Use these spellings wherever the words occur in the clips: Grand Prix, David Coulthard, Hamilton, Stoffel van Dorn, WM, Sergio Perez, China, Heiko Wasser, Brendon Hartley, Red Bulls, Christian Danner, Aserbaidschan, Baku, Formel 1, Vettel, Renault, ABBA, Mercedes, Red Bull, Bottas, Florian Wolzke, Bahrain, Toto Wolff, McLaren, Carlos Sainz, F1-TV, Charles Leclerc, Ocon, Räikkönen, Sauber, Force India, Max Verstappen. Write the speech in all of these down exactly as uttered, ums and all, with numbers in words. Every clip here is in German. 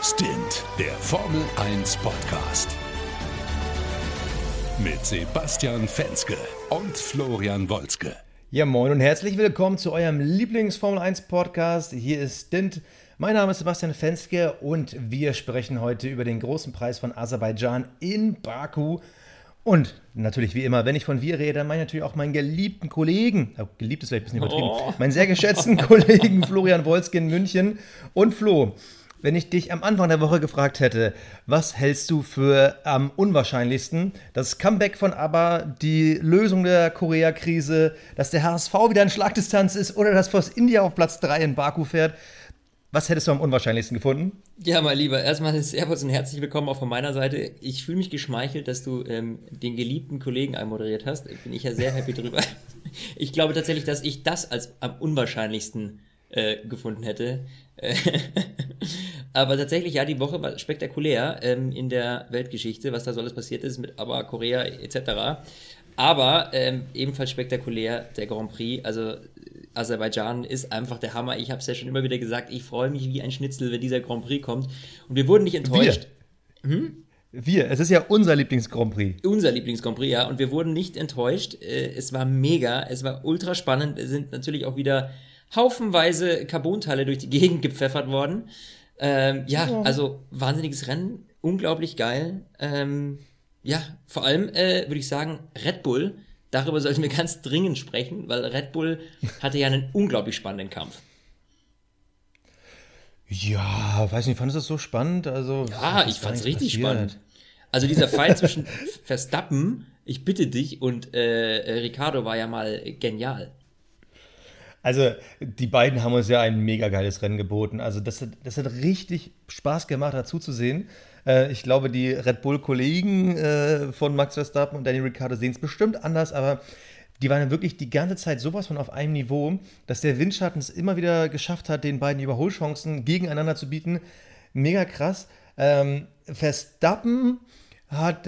Stint, der Formel eins Podcast. Mit Sebastian Fenske und Florian Wolzke. Ja, moin und herzlich willkommen zu eurem Lieblings-Formel eins Podcast. Hier ist Stint. Mein Name ist Sebastian Fenske und wir sprechen heute über den großen Preis von Aserbaidschan in Baku. Und natürlich wie immer, wenn ich von wir rede, dann meine ich natürlich auch meinen geliebten Kollegen, oh, geliebt ist vielleicht ein bisschen übertrieben, oh. meinen sehr geschätzten Kollegen Florian Wolzke in München. Und Flo, wenn ich dich am Anfang der Woche gefragt hätte, was hältst du für am unwahrscheinlichsten? Das Comeback von ABBA, die Lösung der Korea-Krise, dass der H S V wieder in Schlagdistanz ist oder dass Force India auf Platz drei in Baku fährt. Was hättest du am unwahrscheinlichsten gefunden? Ja, mein Lieber, erstmal Servus und herzlich willkommen auch von meiner Seite. Ich fühle mich geschmeichelt, dass du ähm, den geliebten Kollegen einmoderiert hast. Bin ich ja sehr happy drüber. Ich glaube tatsächlich, dass ich das als am unwahrscheinlichsten äh, gefunden hätte. Aber tatsächlich, ja, die Woche war spektakulär ähm, in der Weltgeschichte, was da so alles passiert ist mit ABBA, Korea et cetera. Aber ähm, ebenfalls spektakulär der Grand Prix, also Aserbaidschan ist einfach der Hammer. Ich habe es ja schon immer wieder gesagt, ich freue mich wie ein Schnitzel, wenn dieser Grand Prix kommt. Und wir wurden nicht enttäuscht. Wir, hm? wir. Es ist ja unser Lieblings-Grand Prix. Unser Lieblings-Grand Prix, ja. Und wir wurden nicht enttäuscht. Es war mega, es war ultra spannend. Es sind natürlich auch wieder haufenweise Carbonteile durch die Gegend gepfeffert worden. Ähm, ja, ja, also wahnsinniges Rennen, unglaublich geil. Ähm, ja, vor allem äh, würde ich sagen, Red Bull. Darüber sollten wir ganz dringend sprechen, weil Red Bull hatte ja einen unglaublich spannenden Kampf. Ja, weiß nicht, fandest du das so spannend? Also, ja, ich fand es richtig passiert? spannend. Also dieser Fight zwischen Verstappen, ich bitte dich, und äh, Ricciardo war ja mal genial. Also die beiden haben uns ja ein mega geiles Rennen geboten. Also das hat, das hat richtig Spaß gemacht, dazu zu sehen. Ich glaube, die Red Bull-Kollegen von Max Verstappen und Danny Ricciardo sehen es bestimmt anders, aber die waren wirklich die ganze Zeit sowas von auf einem Niveau, dass der Windschatten es immer wieder geschafft hat, den beiden Überholchancen gegeneinander zu bieten. Mega krass. Verstappen hat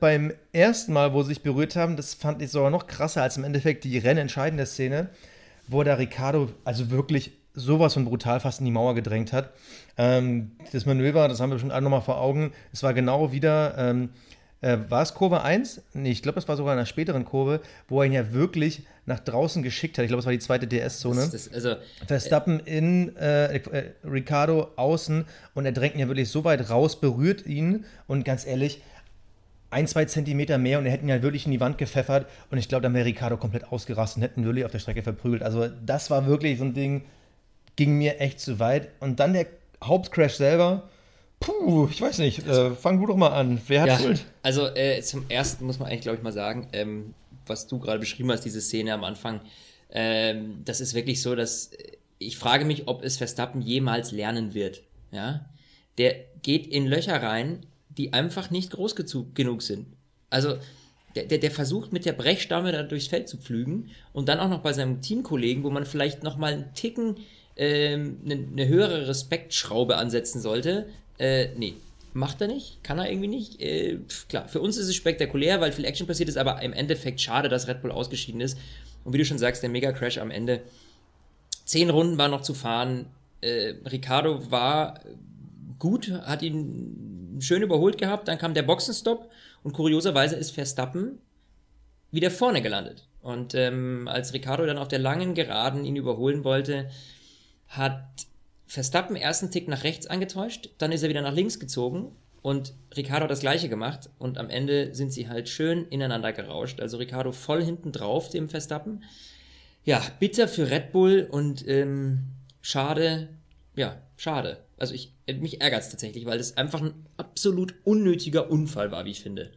beim ersten Mal, wo sie sich berührt haben, das fand ich sogar noch krasser als im Endeffekt die rennentscheidende Szene, wo der Ricciardo also wirklich sowas von brutal fast in die Mauer gedrängt hat. Ähm, das Manöver, das haben wir bestimmt alle nochmal vor Augen, es war genau wieder, ähm, äh, war es Kurve eins? Nee, ich glaube, das war sogar in einer späteren Kurve, wo er ihn ja wirklich nach draußen geschickt hat. Ich glaube, es war die zweite D S-Zone. Also, Verstappen äh, in, äh, äh, Ricciardo außen und er drängt ihn ja wirklich so weit raus, berührt ihn und ganz ehrlich, ein, zwei Zentimeter mehr und er hätte ihn ja wirklich in die Wand gepfeffert und ich glaube, dann wäre Ricciardo komplett ausgerastet und hätten wirklich auf der Strecke verprügelt. Also das war wirklich so ein Ding, ging mir echt zu weit. Und dann der Hauptcrash selber, puh, ich weiß nicht, äh, fang du doch mal an. Wer hat ja, Schuld? Also äh, zum Ersten muss man eigentlich, glaube ich, mal sagen, ähm, was du gerade beschrieben hast, diese Szene am Anfang, ähm, das ist wirklich so, dass ich frage mich, ob es Verstappen jemals lernen wird. Ja? Der geht in Löcher rein, die einfach nicht groß genug sind. Also Der, der, der versucht mit der Brechstange da durchs Feld zu pflügen und dann auch noch bei seinem Teamkollegen, wo man vielleicht nochmal einen Ticken ähm, eine, eine höhere Respektschraube ansetzen sollte. Äh, nee, macht er nicht, kann er irgendwie nicht. Äh, klar, für uns ist es spektakulär, weil viel Action passiert ist, aber im Endeffekt schade, dass Red Bull ausgeschieden ist. Und wie du schon sagst, der Mega-Crash am Ende. Zehn Runden war noch zu fahren. Äh, Ricciardo war gut, hat ihn schön überholt gehabt. Dann kam der Boxenstopp. Und kurioserweise ist Verstappen wieder vorne gelandet. Und ähm, als Ricciardo dann auf der langen Geraden ihn überholen wollte, hat Verstappen erst einen Tick nach rechts angetäuscht, dann ist er wieder nach links gezogen und Ricciardo hat das Gleiche gemacht. Und am Ende sind sie halt schön ineinander gerauscht. Also Ricciardo voll hinten drauf, dem Verstappen. Ja, bitter für Red Bull und ähm, schade, ja, schade. Also ich, mich ärgert es tatsächlich, weil das einfach ein absolut unnötiger Unfall war, wie ich finde.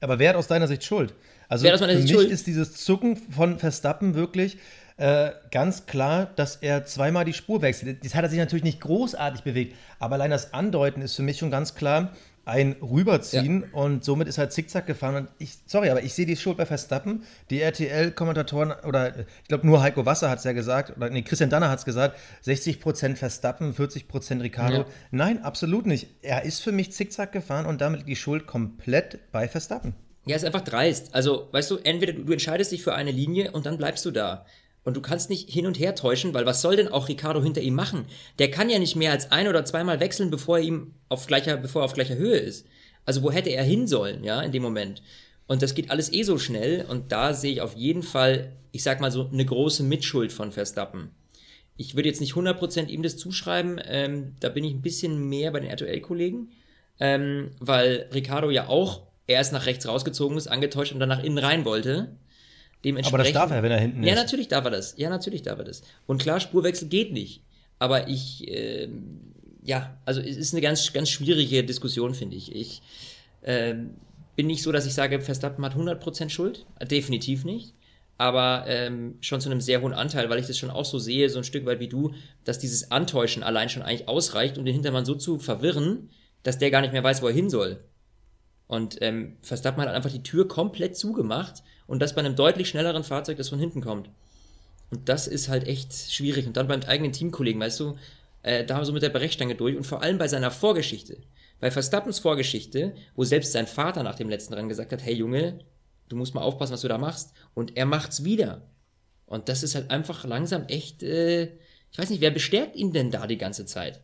Aber wer hat aus deiner Sicht Schuld? Also für mich Schuld? Ist dieses Zucken von Verstappen wirklich äh, ganz klar, dass er zweimal die Spur wechselt. Das hat er sich natürlich nicht großartig bewegt, aber allein das Andeuten ist für mich schon ganz klar ein Rüberziehen ja. Und somit ist er zickzack gefahren. Und ich, sorry, aber ich sehe die Schuld bei Verstappen. Die R T L-Kommentatoren, oder ich glaube nur Heiko Wasser hat es ja gesagt, oder nee, Christian Danner hat es gesagt, sechzig Prozent Verstappen, vierzig Prozent Ricciardo. Ja. Nein, absolut nicht. Er ist für mich zickzack gefahren und damit die Schuld komplett bei Verstappen. Ja, ist einfach dreist. Also, weißt du, entweder du entscheidest dich für eine Linie und dann bleibst du da. Und du kannst nicht hin und her täuschen, weil was soll denn auch Ricciardo hinter ihm machen? Der kann ja nicht mehr als ein- oder zweimal wechseln, bevor er, ihm auf gleicher, bevor er auf gleicher Höhe ist. Also wo hätte er hin sollen, ja, in dem Moment? Und das geht alles eh so schnell. Und da sehe ich auf jeden Fall, ich sag mal so, eine große Mitschuld von Verstappen. Ich würde jetzt nicht hundert Prozent ihm das zuschreiben. Ähm, da bin ich ein bisschen mehr bei den R T L-Kollegen. Ähm, weil Ricciardo ja auch erst nach rechts rausgezogen ist, angetäuscht und dann nach innen rein wollte. Aber das darf er, wenn er hinten ist. Ja, natürlich darf er das. Ja, natürlich darf er das. Und klar, Spurwechsel geht nicht. Aber ich, äh, ja, also es ist eine ganz, ganz schwierige Diskussion, finde ich. Ich äh, bin nicht so, dass ich sage, Verstappen hat hundert Prozent Schuld. Definitiv nicht. Aber ähm, schon zu einem sehr hohen Anteil, weil ich das schon auch so sehe, so ein Stück weit wie du, dass dieses Antäuschen allein schon eigentlich ausreicht, um den Hintermann so zu verwirren, dass der gar nicht mehr weiß, wo er hin soll. Und ähm, Verstappen hat einfach die Tür komplett zugemacht und das bei einem deutlich schnelleren Fahrzeug, das von hinten kommt. Und das ist halt echt schwierig. Und dann beim eigenen Teamkollegen, weißt du, äh, da so mit der Brechstange durch und vor allem bei seiner Vorgeschichte. Bei Verstappens Vorgeschichte, wo selbst sein Vater nach dem letzten Rennen gesagt hat, hey Junge, du musst mal aufpassen, was du da machst. Und er macht's wieder. Und das ist halt einfach langsam echt, äh, ich weiß nicht, wer bestärkt ihn denn da die ganze Zeit?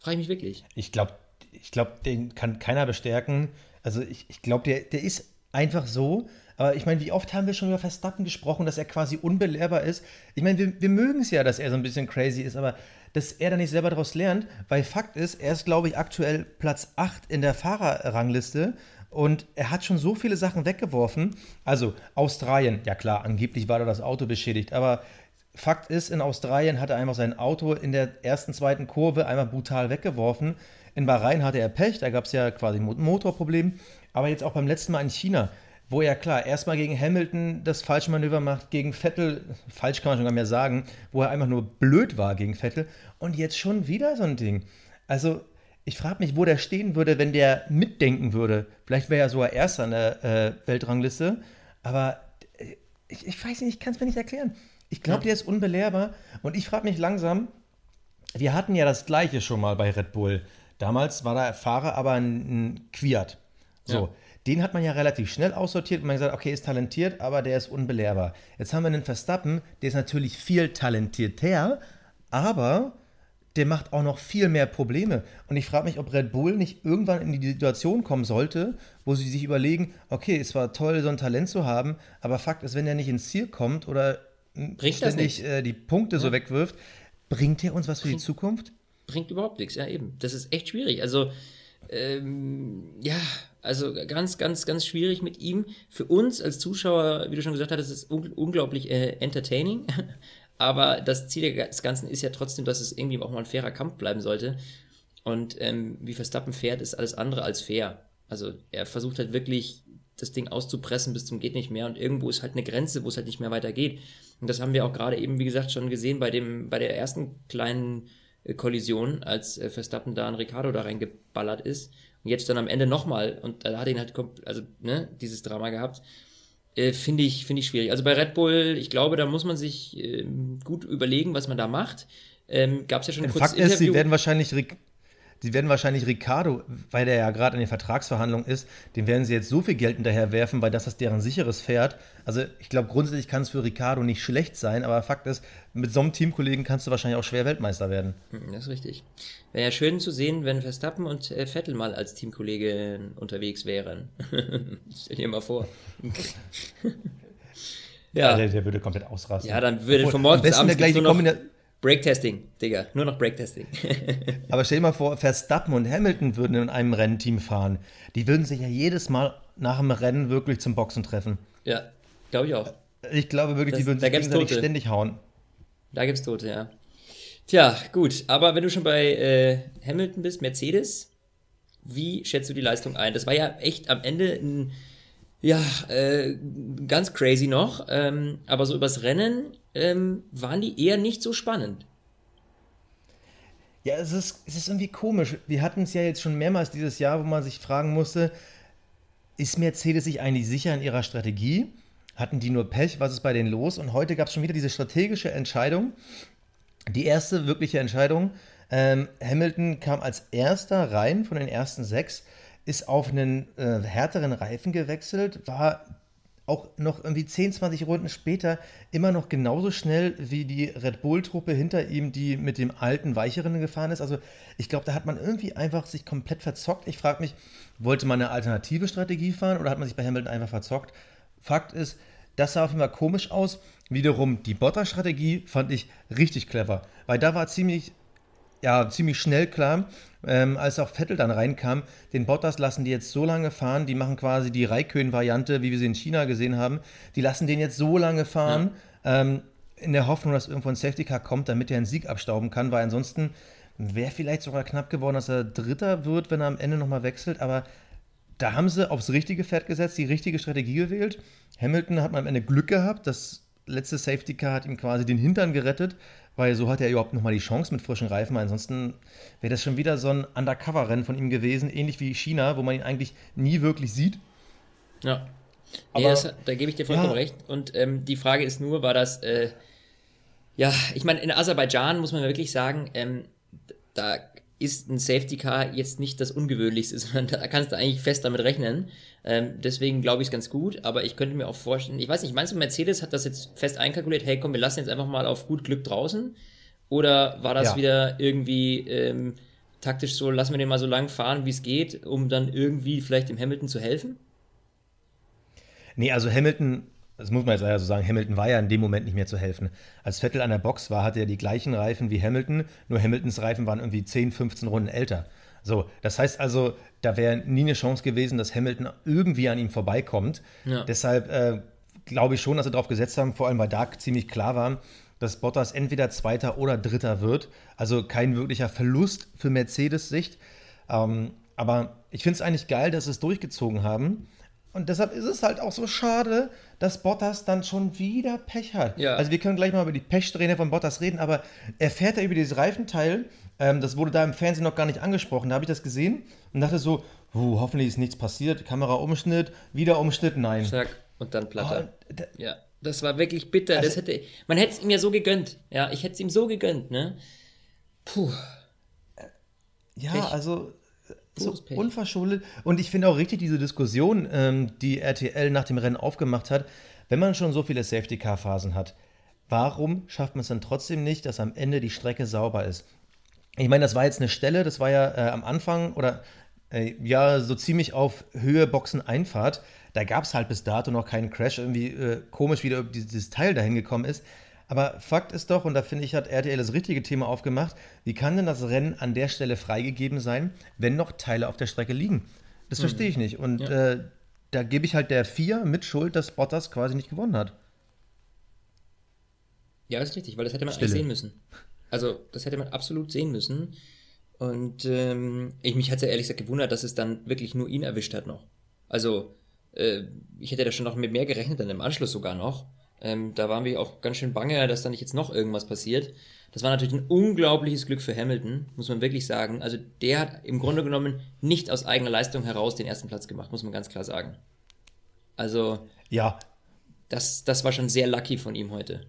Frage ich mich wirklich. Ich glaube, ich glaub, den kann keiner bestärken. Also ich, ich glaube, der, der ist einfach so. Aber ich meine, wie oft haben wir schon über Verstappen gesprochen, dass er quasi unbelehrbar ist? Ich meine, wir, wir mögen es ja, dass er so ein bisschen crazy ist, aber dass er da nicht selber daraus lernt, weil Fakt ist, er ist, glaube ich, aktuell Platz acht in der Fahrerrangliste und er hat schon so viele Sachen weggeworfen. Also Australien, ja klar, angeblich war da das Auto beschädigt, aber Fakt ist, in Australien hat er einfach sein Auto in der ersten, zweiten Kurve einmal brutal weggeworfen. In Bahrain hatte er Pech, da gab es ja quasi ein Motorproblem. Aber jetzt auch beim letzten Mal in China, wo er klar erstmal gegen Hamilton das falsche Manöver macht, gegen Vettel, falsch kann man schon gar nicht mehr sagen, wo er einfach nur blöd war gegen Vettel. Und jetzt schon wieder so ein Ding. Also ich frage mich, wo der stehen würde, wenn der mitdenken würde. Vielleicht wäre er sogar Erster an der äh, Weltrangliste. Aber äh, ich, ich weiß nicht, ich kann es mir nicht erklären. Ich glaube, ja. Der ist unbelehrbar. Und ich frage mich langsam, wir hatten ja das Gleiche schon mal bei Red Bull. Damals war der Fahrer aber ein, ein Quiert. So, ja. Den hat man ja relativ schnell aussortiert und man gesagt, okay, ist talentiert, aber der ist unbelehrbar. Jetzt haben wir einen Verstappen, der ist natürlich viel talentierter, aber der macht auch noch viel mehr Probleme. Und ich frage mich, ob Red Bull nicht irgendwann in die Situation kommen sollte, wo sie sich überlegen, okay, es war toll, so ein Talent zu haben, aber Fakt ist, wenn er nicht ins Ziel kommt oder bringt ständig äh, die Punkte ja. so wegwirft, bringt er uns was für die Zukunft? Bringt überhaupt nichts, ja eben. Das ist echt schwierig. Also, ähm, ja, also ganz, ganz, ganz schwierig mit ihm. Für uns als Zuschauer, wie du schon gesagt hattest, ist es un- unglaublich äh, entertaining. Aber das Ziel des Ganzen ist ja trotzdem, dass es irgendwie auch mal ein fairer Kampf bleiben sollte. Und ähm, wie Verstappen fährt, ist alles andere als fair. Also er versucht halt wirklich, das Ding auszupressen bis zum geht nicht mehr. Und irgendwo ist halt eine Grenze, wo es halt nicht mehr weitergeht. Und das haben wir auch gerade eben, wie gesagt, schon gesehen bei dem, bei der ersten kleinen Kollision, als Verstappen da an Ricciardo da reingeballert ist und jetzt dann am Ende nochmal und da hat ihn halt also ne, dieses Drama gehabt, äh, finde ich, finde ich schwierig. Also bei Red Bull, ich glaube, da muss man sich äh, gut überlegen, was man da macht. Ähm, gab es ja schon ein kurzes Interview. Fakt ist, sie werden wahrscheinlich Sie werden wahrscheinlich Ricciardo, weil der ja gerade in den Vertragsverhandlungen ist, dem werden sie jetzt so viel Geld hinterherwerfen, weil das ist deren sicheres Pferd. Also ich glaube, grundsätzlich kann es für Ricciardo nicht schlecht sein, aber Fakt ist, mit so einem Teamkollegen kannst du wahrscheinlich auch schwer Weltmeister werden. Das ist richtig. Wäre ja schön zu sehen, wenn Verstappen und Vettel mal als Teamkollegen unterwegs wären. Stell dir mal vor. ja, ja der, der würde komplett ausrasten. Ja, dann würde von morgens bis abends nur noch Brake-Testing, Digga, nur noch Brake-Testing. Aber stell dir mal vor, Verstappen und Hamilton würden in einem Rennteam fahren. Die würden sich ja jedes Mal nach dem Rennen wirklich zum Boxen treffen. Ja, glaube ich auch. Ich glaube wirklich, das, die würden sich gegenseitig ständig hauen. Da gibt's Tote, ja. Tja, gut, aber wenn du schon bei äh, Hamilton bist, Mercedes, wie schätzt du die Leistung ein? Das war ja echt am Ende ein, ja, äh, ganz crazy noch, ähm, aber so übers Rennen ähm, waren die eher nicht so spannend. Ja, es ist, es ist irgendwie komisch. Wir hatten es ja jetzt schon mehrmals dieses Jahr, wo man sich fragen musste, ist Mercedes sich eigentlich sicher in ihrer Strategie? Hatten die nur Pech? Was ist bei denen los? Und heute gab es schon wieder diese strategische Entscheidung, die erste wirkliche Entscheidung. Ähm, Hamilton kam als erster rein von den ersten sechs, ist auf einen äh, härteren Reifen gewechselt, war auch noch irgendwie zehn, zwanzig Runden später immer noch genauso schnell wie die Red Bull-Truppe hinter ihm, die mit dem alten, weicheren gefahren ist. Also ich glaube, da hat man irgendwie einfach sich komplett verzockt. Ich frage mich, wollte man eine alternative Strategie fahren oder hat man sich bei Hamilton einfach verzockt? Fakt ist, das sah auf jeden Fall komisch aus. Wiederum die Bottas-Strategie fand ich richtig clever, weil da war ziemlich, ja, ziemlich schnell klar, ähm, als auch Vettel dann reinkam, den Bottas lassen die jetzt so lange fahren, die machen quasi die Räikkönen-Variante, wie wir sie in China gesehen haben, die lassen den jetzt so lange fahren, ja. ähm, in der Hoffnung, dass irgendwo ein Safety-Car kommt, damit er einen Sieg abstauben kann, weil ansonsten wäre vielleicht sogar knapp geworden, dass er Dritter wird, wenn er am Ende nochmal wechselt, aber da haben sie aufs richtige Pferd gesetzt, die richtige Strategie gewählt. Hamilton hat man am Ende Glück gehabt, das letzte Safety-Car hat ihm quasi den Hintern gerettet, weil so hat er überhaupt nochmal die Chance mit frischen Reifen, ansonsten wäre das schon wieder so ein Undercover-Rennen von ihm gewesen, ähnlich wie China, wo man ihn eigentlich nie wirklich sieht. Ja, aber, nee, das, da gebe ich dir vollkommen ja. recht und ähm, die Frage ist nur, war das, äh, ja, ich meine, in Aserbaidschan muss man wirklich sagen, ähm, da ist ein Safety-Car jetzt nicht das Ungewöhnlichste, sondern da kannst du eigentlich fest damit rechnen. Ähm, deswegen glaube ich es ganz gut, aber ich könnte mir auch vorstellen, ich weiß nicht, meinst du, Mercedes hat das jetzt fest einkalkuliert, hey komm, wir lassen jetzt einfach mal auf gut Glück draußen? Oder war das ja. wieder irgendwie ähm, taktisch so, lassen wir den mal so lang fahren, wie es geht, um dann irgendwie vielleicht dem Hamilton zu helfen? Nee, also Hamilton, das muss man jetzt leider so sagen, Hamilton war ja in dem Moment nicht mehr zu helfen. Als Vettel an der Box war, hatte er die gleichen Reifen wie Hamilton, nur Hamiltons Reifen waren irgendwie zehn, fünfzehn Runden älter. So, das heißt also, da wäre nie eine Chance gewesen, dass Hamilton irgendwie an ihm vorbeikommt. Ja. Deshalb äh, glaube ich schon, dass sie darauf gesetzt haben, vor allem weil da ziemlich klar war, dass Bottas entweder Zweiter oder Dritter wird. Also kein wirklicher Verlust für Mercedes-Sicht. Ähm, aber ich finde es eigentlich geil, dass sie es durchgezogen haben. Und deshalb ist es halt auch so schade, dass Bottas dann schon wieder Pech hat. Ja. Also wir können gleich mal über die Pechsträhne von Bottas reden, aber er fährt da über dieses Reifenteil, ähm, das wurde da im Fernsehen noch gar nicht angesprochen, da habe ich das gesehen und dachte so, uh, hoffentlich ist nichts passiert, Kameraumschnitt, wieder Umschnitt, nein. Zack, und dann Platte. Oh, da, ja, das war wirklich bitter, also, das hätte, man hätte es ihm ja so gegönnt, ja, ich hätte es ihm so gegönnt, ne? Puh. Ja, Pech. Also... so unverschuldet. Und ich finde auch richtig diese Diskussion, ähm, die R T L nach dem Rennen aufgemacht hat, wenn man schon so viele Safety-Car-Phasen hat, warum schafft man es dann trotzdem nicht, dass am Ende die Strecke sauber ist? Ich meine, das war jetzt eine Stelle, das war ja äh, am Anfang oder äh, ja so ziemlich auf Höhe Boxeneinfahrt. Da gab es halt bis dato noch keinen Crash. Irgendwie äh, komisch, wie dieses Teil dahin gekommen ist. Aber Fakt ist doch, und da finde ich, hat R T L das richtige Thema aufgemacht, wie kann denn das Rennen an der Stelle freigegeben sein, wenn noch Teile auf der Strecke liegen? Das verstehe ich nicht. Und ja. äh, da gebe ich halt der vier mit Schuld, dass Bottas quasi nicht gewonnen hat. Ja, das ist richtig, weil das hätte man Stille. eigentlich sehen müssen. Also, das hätte man absolut sehen müssen. Und ähm, ich, mich hat es ja ehrlich gesagt gewundert, dass es dann wirklich nur ihn erwischt hat noch. Also, äh, ich hätte da schon noch mit mehr gerechnet, dann im Anschluss sogar noch. Ähm, da waren wir auch ganz schön bange, dass da nicht jetzt noch irgendwas passiert. Das war natürlich ein unglaubliches Glück für Hamilton, muss man wirklich sagen. Also der hat im Grunde genommen nicht aus eigener Leistung heraus den ersten Platz gemacht, muss man ganz klar sagen. Also ja, das, das war schon sehr lucky von ihm heute.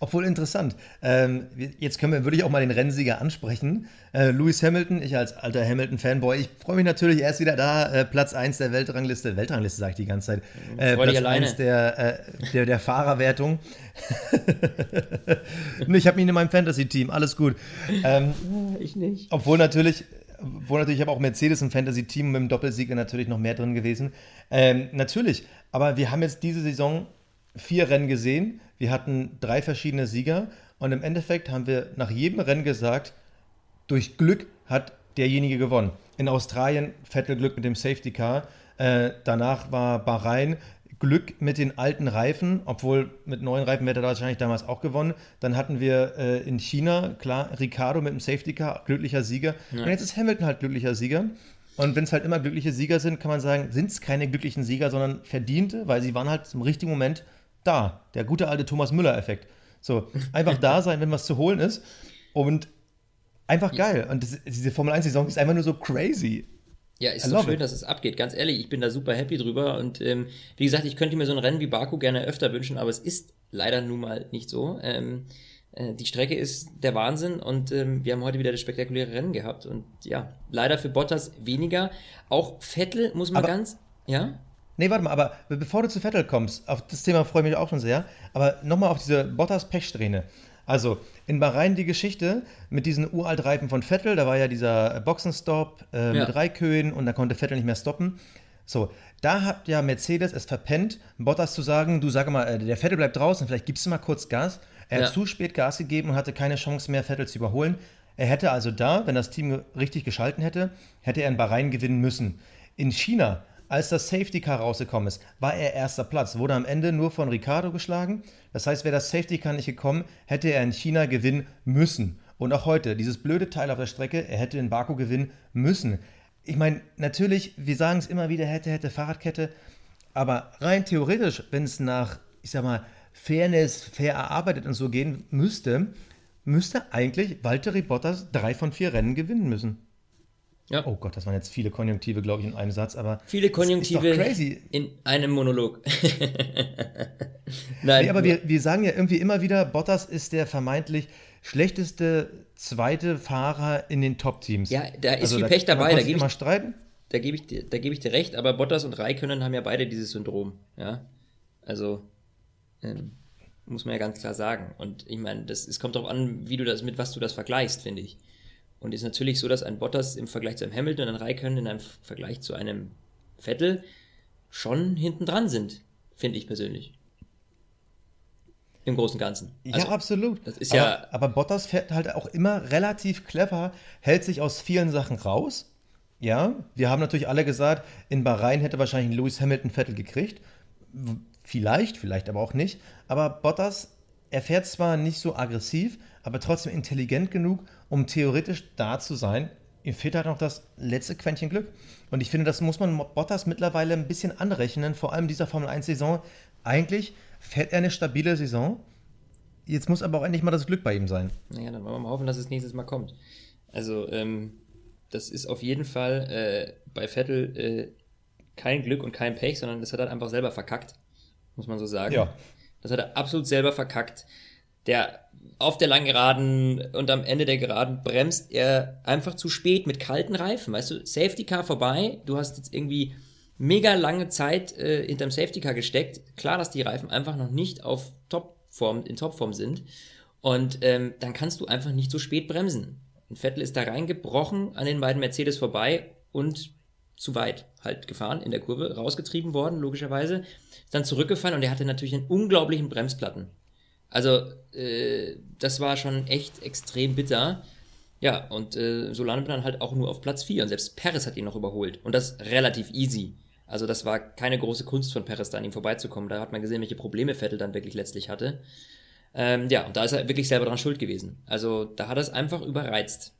Obwohl interessant. Ähm, jetzt können wir, würde ich auch mal den Rennsieger ansprechen. Äh, Lewis Hamilton, ich als alter Hamilton-Fanboy, ich freue mich natürlich, er ist wieder da. Äh, Platz eins der Weltrangliste, Weltrangliste sage ich die ganze Zeit. Äh, Platz eins der, äh, der, der Fahrerwertung. Ich habe ihn in meinem Fantasy-Team, alles gut. Ähm, ich nicht. Obwohl natürlich, obwohl natürlich ich habe auch Mercedes im Fantasy-Team mit dem Doppelsieg natürlich noch mehr drin gewesen. Ähm, natürlich, aber wir haben jetzt diese Saison vier Rennen gesehen. Wir hatten drei verschiedene Sieger und im Endeffekt haben wir nach jedem Rennen gesagt, durch Glück hat derjenige gewonnen. In Australien Vettel Glück mit dem Safety Car, äh, danach war Bahrain Glück mit den alten Reifen, obwohl mit neuen Reifen hätte er wahrscheinlich damals auch gewonnen. Dann hatten wir äh, in China, klar, Ricciardo mit dem Safety Car, glücklicher Sieger. Ja. Und jetzt ist Hamilton halt glücklicher Sieger. Und wenn es halt immer glückliche Sieger sind, kann man sagen, sind es keine glücklichen Sieger, sondern verdiente, weil sie waren halt zum richtigen Moment da, der gute alte Thomas Müller-Effekt. So, einfach da sein, wenn was zu holen ist und einfach geil. Und das, diese Formel eins Saison ist einfach nur so crazy. Ja, ist so schön, it. dass es abgeht, ganz ehrlich, ich bin da super happy drüber und ähm, wie gesagt, ich könnte mir so ein Rennen wie Baku gerne öfter wünschen, aber es ist leider nun mal nicht so. Ähm, äh, die Strecke ist der Wahnsinn und ähm, wir haben heute wieder das spektakuläre Rennen gehabt und ja, leider für Bottas weniger. Auch Vettel muss man aber ganz, ja? Nee, warte mal, aber bevor du zu Vettel kommst, auf das Thema freue ich mich auch schon sehr, aber nochmal auf diese Bottas-Pechsträhne. Also, in Bahrain die Geschichte mit diesen Uraltreifen von Vettel, da war ja dieser Boxenstopp äh, ja. mit Räikkönen und da konnte Vettel nicht mehr stoppen. So, da hat ja Mercedes es verpennt, Bottas zu sagen, du sag mal, der Vettel bleibt draußen, vielleicht gibst du mal kurz Gas. Er ja. hat zu spät Gas gegeben und hatte keine Chance mehr, Vettel zu überholen. Er hätte also da, wenn das Team richtig geschalten hätte, hätte er in Bahrain gewinnen müssen. In China, als das Safety Car rausgekommen ist, war er erster Platz, wurde am Ende nur von Ricciardo geschlagen. Das heißt, wäre das Safety Car nicht gekommen, hätte er in China gewinnen müssen. Und auch heute, dieses blöde Teil auf der Strecke, er hätte in Baku gewinnen müssen. Ich meine, natürlich, wir sagen es immer wieder, hätte, hätte, Fahrradkette. Aber rein theoretisch, wenn es nach, ich sag mal, Fairness, fair erarbeitet und so gehen müsste, müsste eigentlich Valtteri Bottas drei von vier Rennen gewinnen müssen. Ja. Oh Gott, das waren jetzt viele Konjunktive, glaube ich, in einem Satz, aber viele Konjunktive ist doch crazy. In einem Monolog. Nein, nee, aber wir, wir sagen ja irgendwie immer wieder, Bottas ist der vermeintlich schlechteste zweite Fahrer in den Top-Teams. Ja, da ist also viel da Pech dabei. Da gebe ich, da geb ich, da geb ich dir recht, aber Bottas und Räikkönen haben ja beide dieses Syndrom. Ja, also ähm, muss man ja ganz klar sagen. Und ich meine, es kommt darauf an, wie du das, mit was du das vergleichst, finde ich. Und es ist natürlich so, dass ein Bottas im Vergleich zu einem Hamilton und einem Räikkönen in einem Vergleich zu einem Vettel schon hinten dran sind, finde ich persönlich. Im Großen und Ganzen. Also, ja, absolut. Das ist aber, ja, aber Bottas fährt halt auch immer relativ clever, hält sich aus vielen Sachen raus. Ja, wir haben natürlich alle gesagt, in Bahrain hätte wahrscheinlich Lewis Hamilton Vettel gekriegt. Vielleicht, vielleicht aber auch nicht. Aber Bottas, er fährt zwar nicht so aggressiv, aber trotzdem intelligent genug, um theoretisch da zu sein. Ihm fehlt halt noch das letzte Quäntchen Glück. Und ich finde, das muss man Bottas mittlerweile ein bisschen anrechnen, vor allem dieser Formel eins Saison. Eigentlich fährt er eine stabile Saison. Jetzt muss aber auch endlich mal das Glück bei ihm sein. Naja, dann wollen wir mal hoffen, dass es nächstes Mal kommt. Also, ähm, das ist auf jeden Fall äh, bei Vettel äh, kein Glück und kein Pech, sondern das hat er einfach selber verkackt, muss man so sagen. Ja. Das hat er absolut selber verkackt. Der auf der langen Geraden und am Ende der Geraden bremst er einfach zu spät mit kalten Reifen, weißt du, Safety Car vorbei, du hast jetzt irgendwie mega lange Zeit äh, hinterm Safety Car gesteckt, klar, dass die Reifen einfach noch nicht auf Topform, in Topform sind und ähm, dann kannst du einfach nicht so spät bremsen. Und Vettel ist da reingebrochen, an den beiden Mercedes vorbei und zu weit halt gefahren in der Kurve, rausgetrieben worden, logischerweise, ist dann zurückgefahren und er hatte natürlich einen unglaublichen Bremsplatten. Also, äh, das war schon echt extrem bitter. Ja, und äh, so landet man halt auch nur auf Platz vier. Und selbst Perez hat ihn noch überholt. Und das relativ easy. Also, das war keine große Kunst von Perez, da an ihm vorbeizukommen. Da hat man gesehen, welche Probleme Vettel dann wirklich letztlich hatte. Ähm, ja, und da ist er wirklich selber dran schuld gewesen. Also, da hat er es einfach überreizt.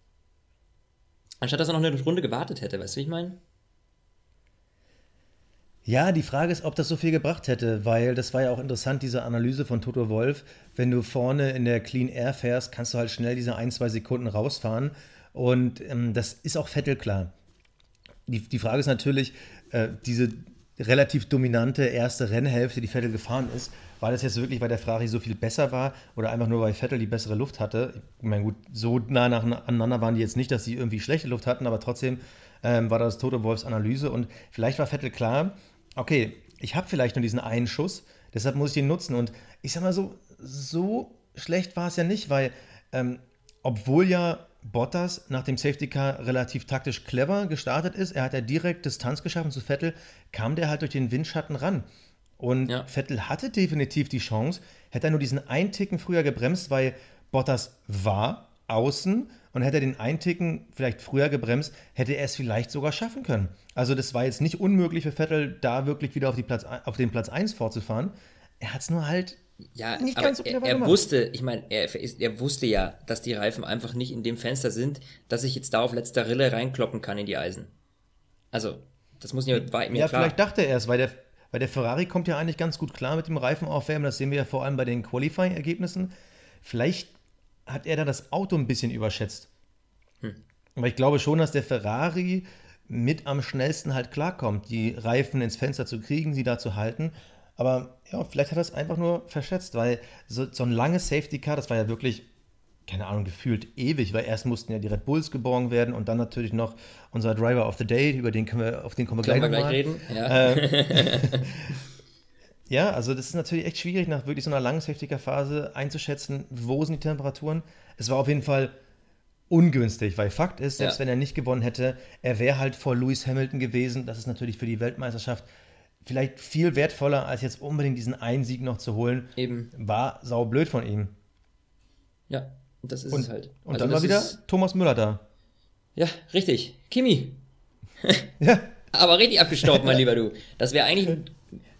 Anstatt, dass er noch eine Runde gewartet hätte. Weißt du, wie ich meine? Ja, die Frage ist, ob das so viel gebracht hätte, weil das war ja auch interessant, diese Analyse von Toto Wolff. Wenn du vorne in der Clean Air fährst, kannst du halt schnell diese ein, zwei Sekunden rausfahren und ähm, das ist auch Vettel klar. Die, die Frage ist natürlich, äh, diese relativ dominante erste Rennhälfte, die Vettel gefahren ist, war das jetzt wirklich, weil der Ferrari so viel besser war oder einfach nur, weil Vettel die bessere Luft hatte? Ich meine, gut, so nah nacheinander waren die jetzt nicht, dass sie irgendwie schlechte Luft hatten, aber trotzdem ähm, war das Toto Wolffs Analyse und vielleicht war Vettel klar, okay, ich habe vielleicht nur diesen einen Schuss, deshalb muss ich den nutzen. Und ich sag mal so, so schlecht war es ja nicht, weil ähm, obwohl ja Bottas nach dem Safety Car relativ taktisch clever gestartet ist, er hat ja direkt Distanz geschaffen zu Vettel, kam der halt durch den Windschatten ran. Und ja. Vettel hatte definitiv die Chance, hätte er nur diesen einen Ticken früher gebremst, weil Bottas war außen und hätte er den einen Ticken vielleicht früher gebremst, hätte er es vielleicht sogar schaffen können. Also das war jetzt nicht unmöglich für Vettel, da wirklich wieder auf, die Platz, auf den Platz eins vorzufahren. Er hat es nur halt ja, nicht ganz so clever gemacht. Er wusste, ich meine, er, er wusste ja, dass die Reifen einfach nicht in dem Fenster sind, dass ich jetzt da auf letzter Rille reinkloppen kann in die Eisen. Also, das muss nicht, war mir ja, klar. Ja, vielleicht dachte er es, weil der, weil der Ferrari kommt ja eigentlich ganz gut klar mit dem Reifenaufwärmen, das sehen wir ja vor allem bei den Qualifying-Ergebnissen. Vielleicht hat er da das Auto ein bisschen überschätzt. Hm. Aber ich glaube schon, dass der Ferrari mit am schnellsten halt klarkommt, die Reifen ins Fenster zu kriegen, sie da zu halten. Aber ja, vielleicht hat er es einfach nur verschätzt, weil so, so ein langes Safety Car, das war ja wirklich keine Ahnung, gefühlt ewig, weil erst mussten ja die Red Bulls geboren werden und dann natürlich noch unser Driver of the Day, über den können wir, auf den kommen wir gleich, wir gleich reden. Ja. Äh, ja, also das ist natürlich echt schwierig, nach wirklich so einer langen Safety-Car-Phase einzuschätzen, wo sind die Temperaturen. Es war auf jeden Fall ungünstig, weil Fakt ist, selbst ja. wenn er nicht gewonnen hätte, er wäre halt vor Lewis Hamilton gewesen. Das ist natürlich für die Weltmeisterschaft vielleicht viel wertvoller, als jetzt unbedingt diesen einen Sieg noch zu holen. Eben. War saublöd von ihm. Ja, das ist und, es halt. Und also dann war wieder Thomas Müller da. Ja, richtig. Kimi. Ja. Aber richtig abgestaubt, mein lieber du. Das wäre eigentlich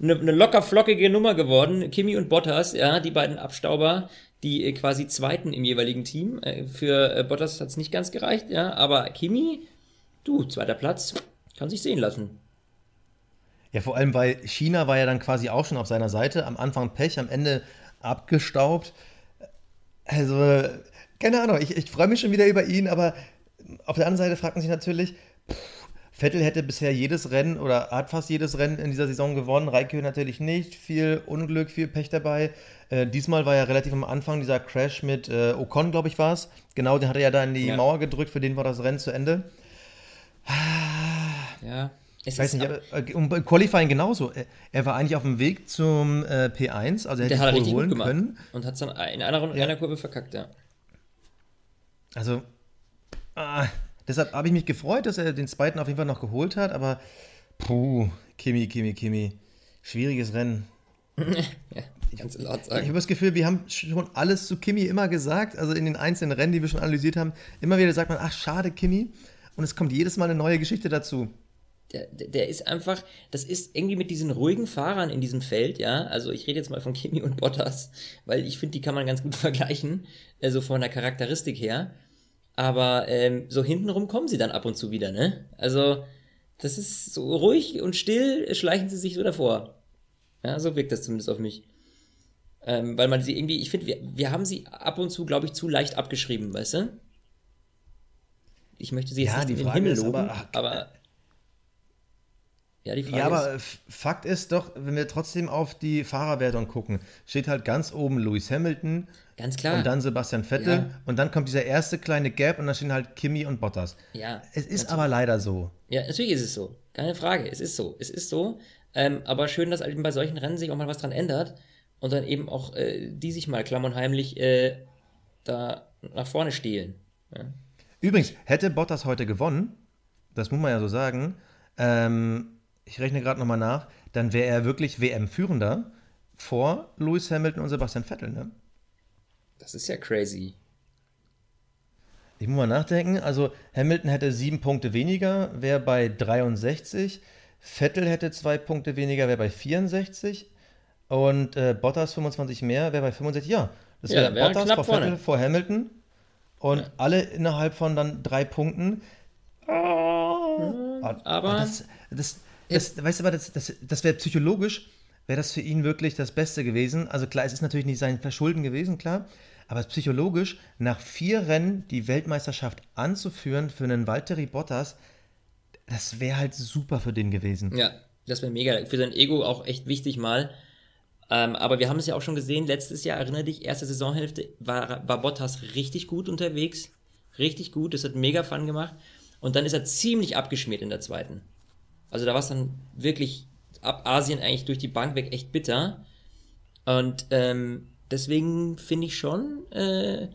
eine, eine locker flockige Nummer geworden. Kimi und Bottas, ja, die beiden Abstauber, die quasi Zweiten im jeweiligen Team. Für Bottas hat es nicht ganz gereicht, ja, aber Kimi, du, zweiter Platz, kann sich sehen lassen. Ja, vor allem, weil China war ja dann quasi auch schon auf seiner Seite. Am Anfang Pech, am Ende abgestaubt. Also, keine Ahnung, ich, ich freue mich schon wieder über ihn, aber auf der anderen Seite fragt man sich natürlich, pff, Vettel hätte bisher jedes Rennen oder hat fast jedes Rennen in dieser Saison gewonnen, Räikkönen natürlich nicht, viel Unglück, viel Pech dabei. Äh, diesmal war ja relativ am Anfang dieser Crash mit äh, Ocon, glaube ich, war es. Genau, den hat er ja da in die ja. Mauer gedrückt, für den war das Rennen zu Ende. Ja. Ich weiß nicht, aber, um Qualifying genauso. Er war eigentlich auf dem Weg zum äh, P eins, also er hätte die Kurve holen können. Und hat es dann in einer, in einer ja. Kurve verkackt, ja. Also, ah, deshalb habe ich mich gefreut, dass er den zweiten auf jeden Fall noch geholt hat, aber puh, Kimi, Kimi, Kimi. Schwieriges Rennen. Ja, ganz laut sagen. Ich habe das Gefühl, wir haben schon alles zu Kimi immer gesagt, also in den einzelnen Rennen, die wir schon analysiert haben. Immer wieder sagt man, ach, schade, Kimi. Und es kommt jedes Mal eine neue Geschichte dazu. Der, der ist einfach, das ist irgendwie mit diesen ruhigen Fahrern in diesem Feld, ja, also ich rede jetzt mal von Kimi und Bottas, weil ich finde, die kann man ganz gut vergleichen, also von der Charakteristik her, aber ähm, so hintenrum kommen sie dann ab und zu wieder, ne, also das ist so ruhig und still, schleichen sie sich so davor, ja, so wirkt das zumindest auf mich, ähm, weil man sie irgendwie, ich finde, wir, wir haben sie ab und zu, glaube ich, zu leicht abgeschrieben, weißt du, ich möchte sie jetzt ja, nicht in den Himmel loben, aber... Ach, aber Ja, die Frage ja ist, aber Fakt ist doch, wenn wir trotzdem auf die Fahrerwertung gucken, steht halt ganz oben Lewis Hamilton. Ganz klar. Und dann Sebastian Vettel. Ja. Und dann kommt dieser erste kleine Gap und dann stehen halt Kimi und Bottas. Ja. Es ist aber leider so. Ja, natürlich ist es so. Keine Frage. Es ist so. Es ist so. Ähm, aber schön, dass bei solchen Rennen sich auch mal was dran ändert und dann eben auch äh, die sich mal klamm und heimlich äh, da nach vorne stehlen. Ja. Übrigens, hätte Bottas heute gewonnen, das muss man ja so sagen, ähm, ich rechne gerade nochmal nach, dann wäre er wirklich W M-Führender vor Lewis Hamilton und Sebastian Vettel, ne? Das ist ja crazy. Ich muss mal nachdenken, also Hamilton hätte sieben Punkte weniger, wäre bei dreiundsechzig, Vettel hätte zwei Punkte weniger, wäre bei vierundsechzig und äh, Bottas fünfundzwanzig mehr, wäre bei fünfundsechzig, ja. Das wäre ja, wär Bottas vor vorne. Vettel vor Hamilton und ja. alle innerhalb von dann drei Punkten. Aber... aber das, das, Das, weißt du, aber das, das, das wäre psychologisch, wäre das für ihn wirklich das Beste gewesen. Also klar, es ist natürlich nicht sein Verschulden gewesen, klar. Aber psychologisch, nach vier Rennen die Weltmeisterschaft anzuführen für einen Valtteri Bottas, das wäre halt super für den gewesen. Ja, das wäre mega. Für sein Ego auch echt wichtig mal. Ähm, aber wir haben es ja auch schon gesehen, letztes Jahr, erinnere dich, erste Saisonhälfte war, war Bottas richtig gut unterwegs. Richtig gut, das hat mega Fun gemacht. Und dann ist er ziemlich abgeschmiert in der zweiten. Also da war es dann wirklich ab Asien eigentlich durch die Bank weg echt bitter. Und ähm, deswegen finde ich schon, äh,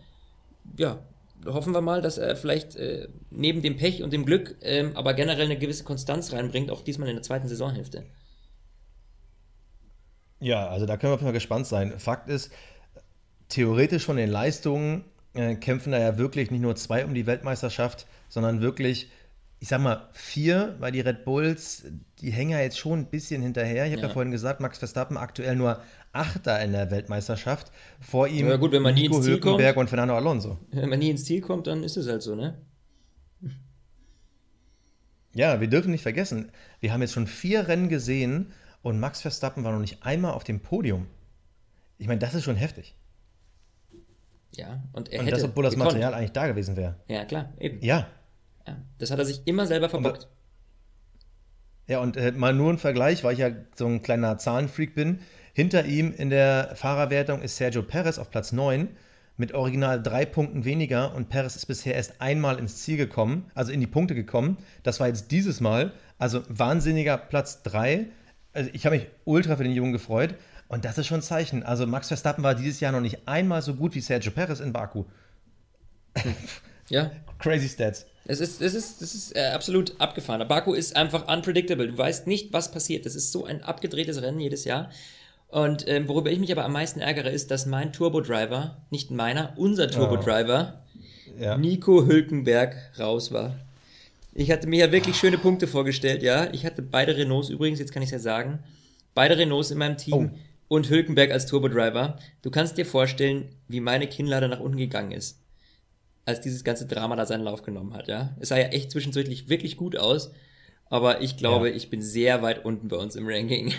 ja, hoffen wir mal, dass er vielleicht äh, neben dem Pech und dem Glück, äh, aber generell eine gewisse Konstanz reinbringt, auch diesmal in der zweiten Saisonhälfte. Ja, also da können wir auf jeden Fall gespannt sein. Fakt ist, theoretisch von den Leistungen äh, kämpfen da ja wirklich nicht nur zwei um die Weltmeisterschaft, sondern wirklich... Ich sag mal, vier, weil die Red Bulls, die hängen ja jetzt schon ein bisschen hinterher. Ich habe ja. ja vorhin gesagt, Max Verstappen aktuell nur Achter in der Weltmeisterschaft. Vor ihm ja, gut, wenn man Nico nie ins Hülkenberg kommt, und Fernando Alonso. Wenn man nie ins Ziel kommt, dann ist es halt so, ne? Ja, wir dürfen nicht vergessen, wir haben jetzt schon vier Rennen gesehen und Max Verstappen war noch nicht einmal auf dem Podium. Ich meine, das ist schon heftig. Ja, und er und hätte das, obwohl das gekonnt. Material eigentlich da gewesen wäre. Ja, klar, eben. Ja. Das hat er sich immer selber verbockt. Ja, und äh, mal nur ein Vergleich, weil ich ja so ein kleiner Zahlenfreak bin. Hinter ihm in der Fahrerwertung ist Sergio Perez auf Platz neun mit original drei Punkten weniger und Perez ist bisher erst einmal ins Ziel gekommen, also in die Punkte gekommen. Das war jetzt dieses Mal, also wahnsinniger Platz drei. Also ich habe mich ultra für den Jungen gefreut und das ist schon ein Zeichen. Also Max Verstappen war dieses Jahr noch nicht einmal so gut wie Sergio Perez in Baku. Ja. Crazy Stats. Es ist, es ist, es ist äh, absolut abgefahren. Baku ist einfach unpredictable. Du weißt nicht, was passiert. Das ist so ein abgedrehtes Rennen jedes Jahr. Und ähm, worüber ich mich aber am meisten ärgere, ist, dass mein Turbodriver, nicht meiner, unser Turbodriver, oh. ja. Nico Hülkenberg raus war. Ich hatte mir ja wirklich schöne Punkte vorgestellt, ja. Ich hatte beide Renaults übrigens, jetzt kann ich es ja sagen, beide Renaults in meinem Team oh. und Hülkenberg als Turbodriver. Du kannst dir vorstellen, wie meine Kinnlade nach unten gegangen ist, als dieses ganze Drama da seinen Lauf genommen hat, ja. Es sah ja echt zwischenzeitlich wirklich gut aus, aber ich glaube, ja. ich bin sehr weit unten bei uns im Ranking.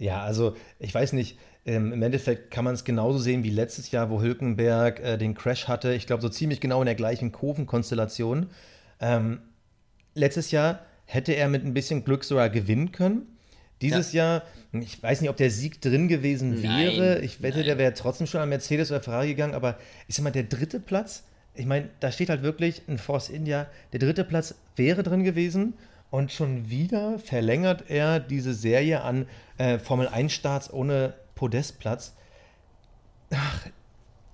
Ja, also ich weiß nicht, ähm, im Endeffekt kann man es genauso sehen wie letztes Jahr, wo Hülkenberg äh, den Crash hatte. Ich glaube, so ziemlich genau in der gleichen Kurvenkonstellation. Ähm, letztes Jahr hätte er mit ein bisschen Glück sogar gewinnen können. Dieses ja. Jahr, ich weiß nicht, ob der Sieg drin gewesen wäre. Nein, ich wette, nein. der wäre trotzdem schon an Mercedes oder Ferrari gegangen. Aber ich sag mal, der dritte Platz, ich meine, da steht halt wirklich ein Force India, der dritte Platz wäre drin gewesen. Und schon wieder verlängert er diese Serie an äh, Formel eins Starts ohne Podestplatz. Ach,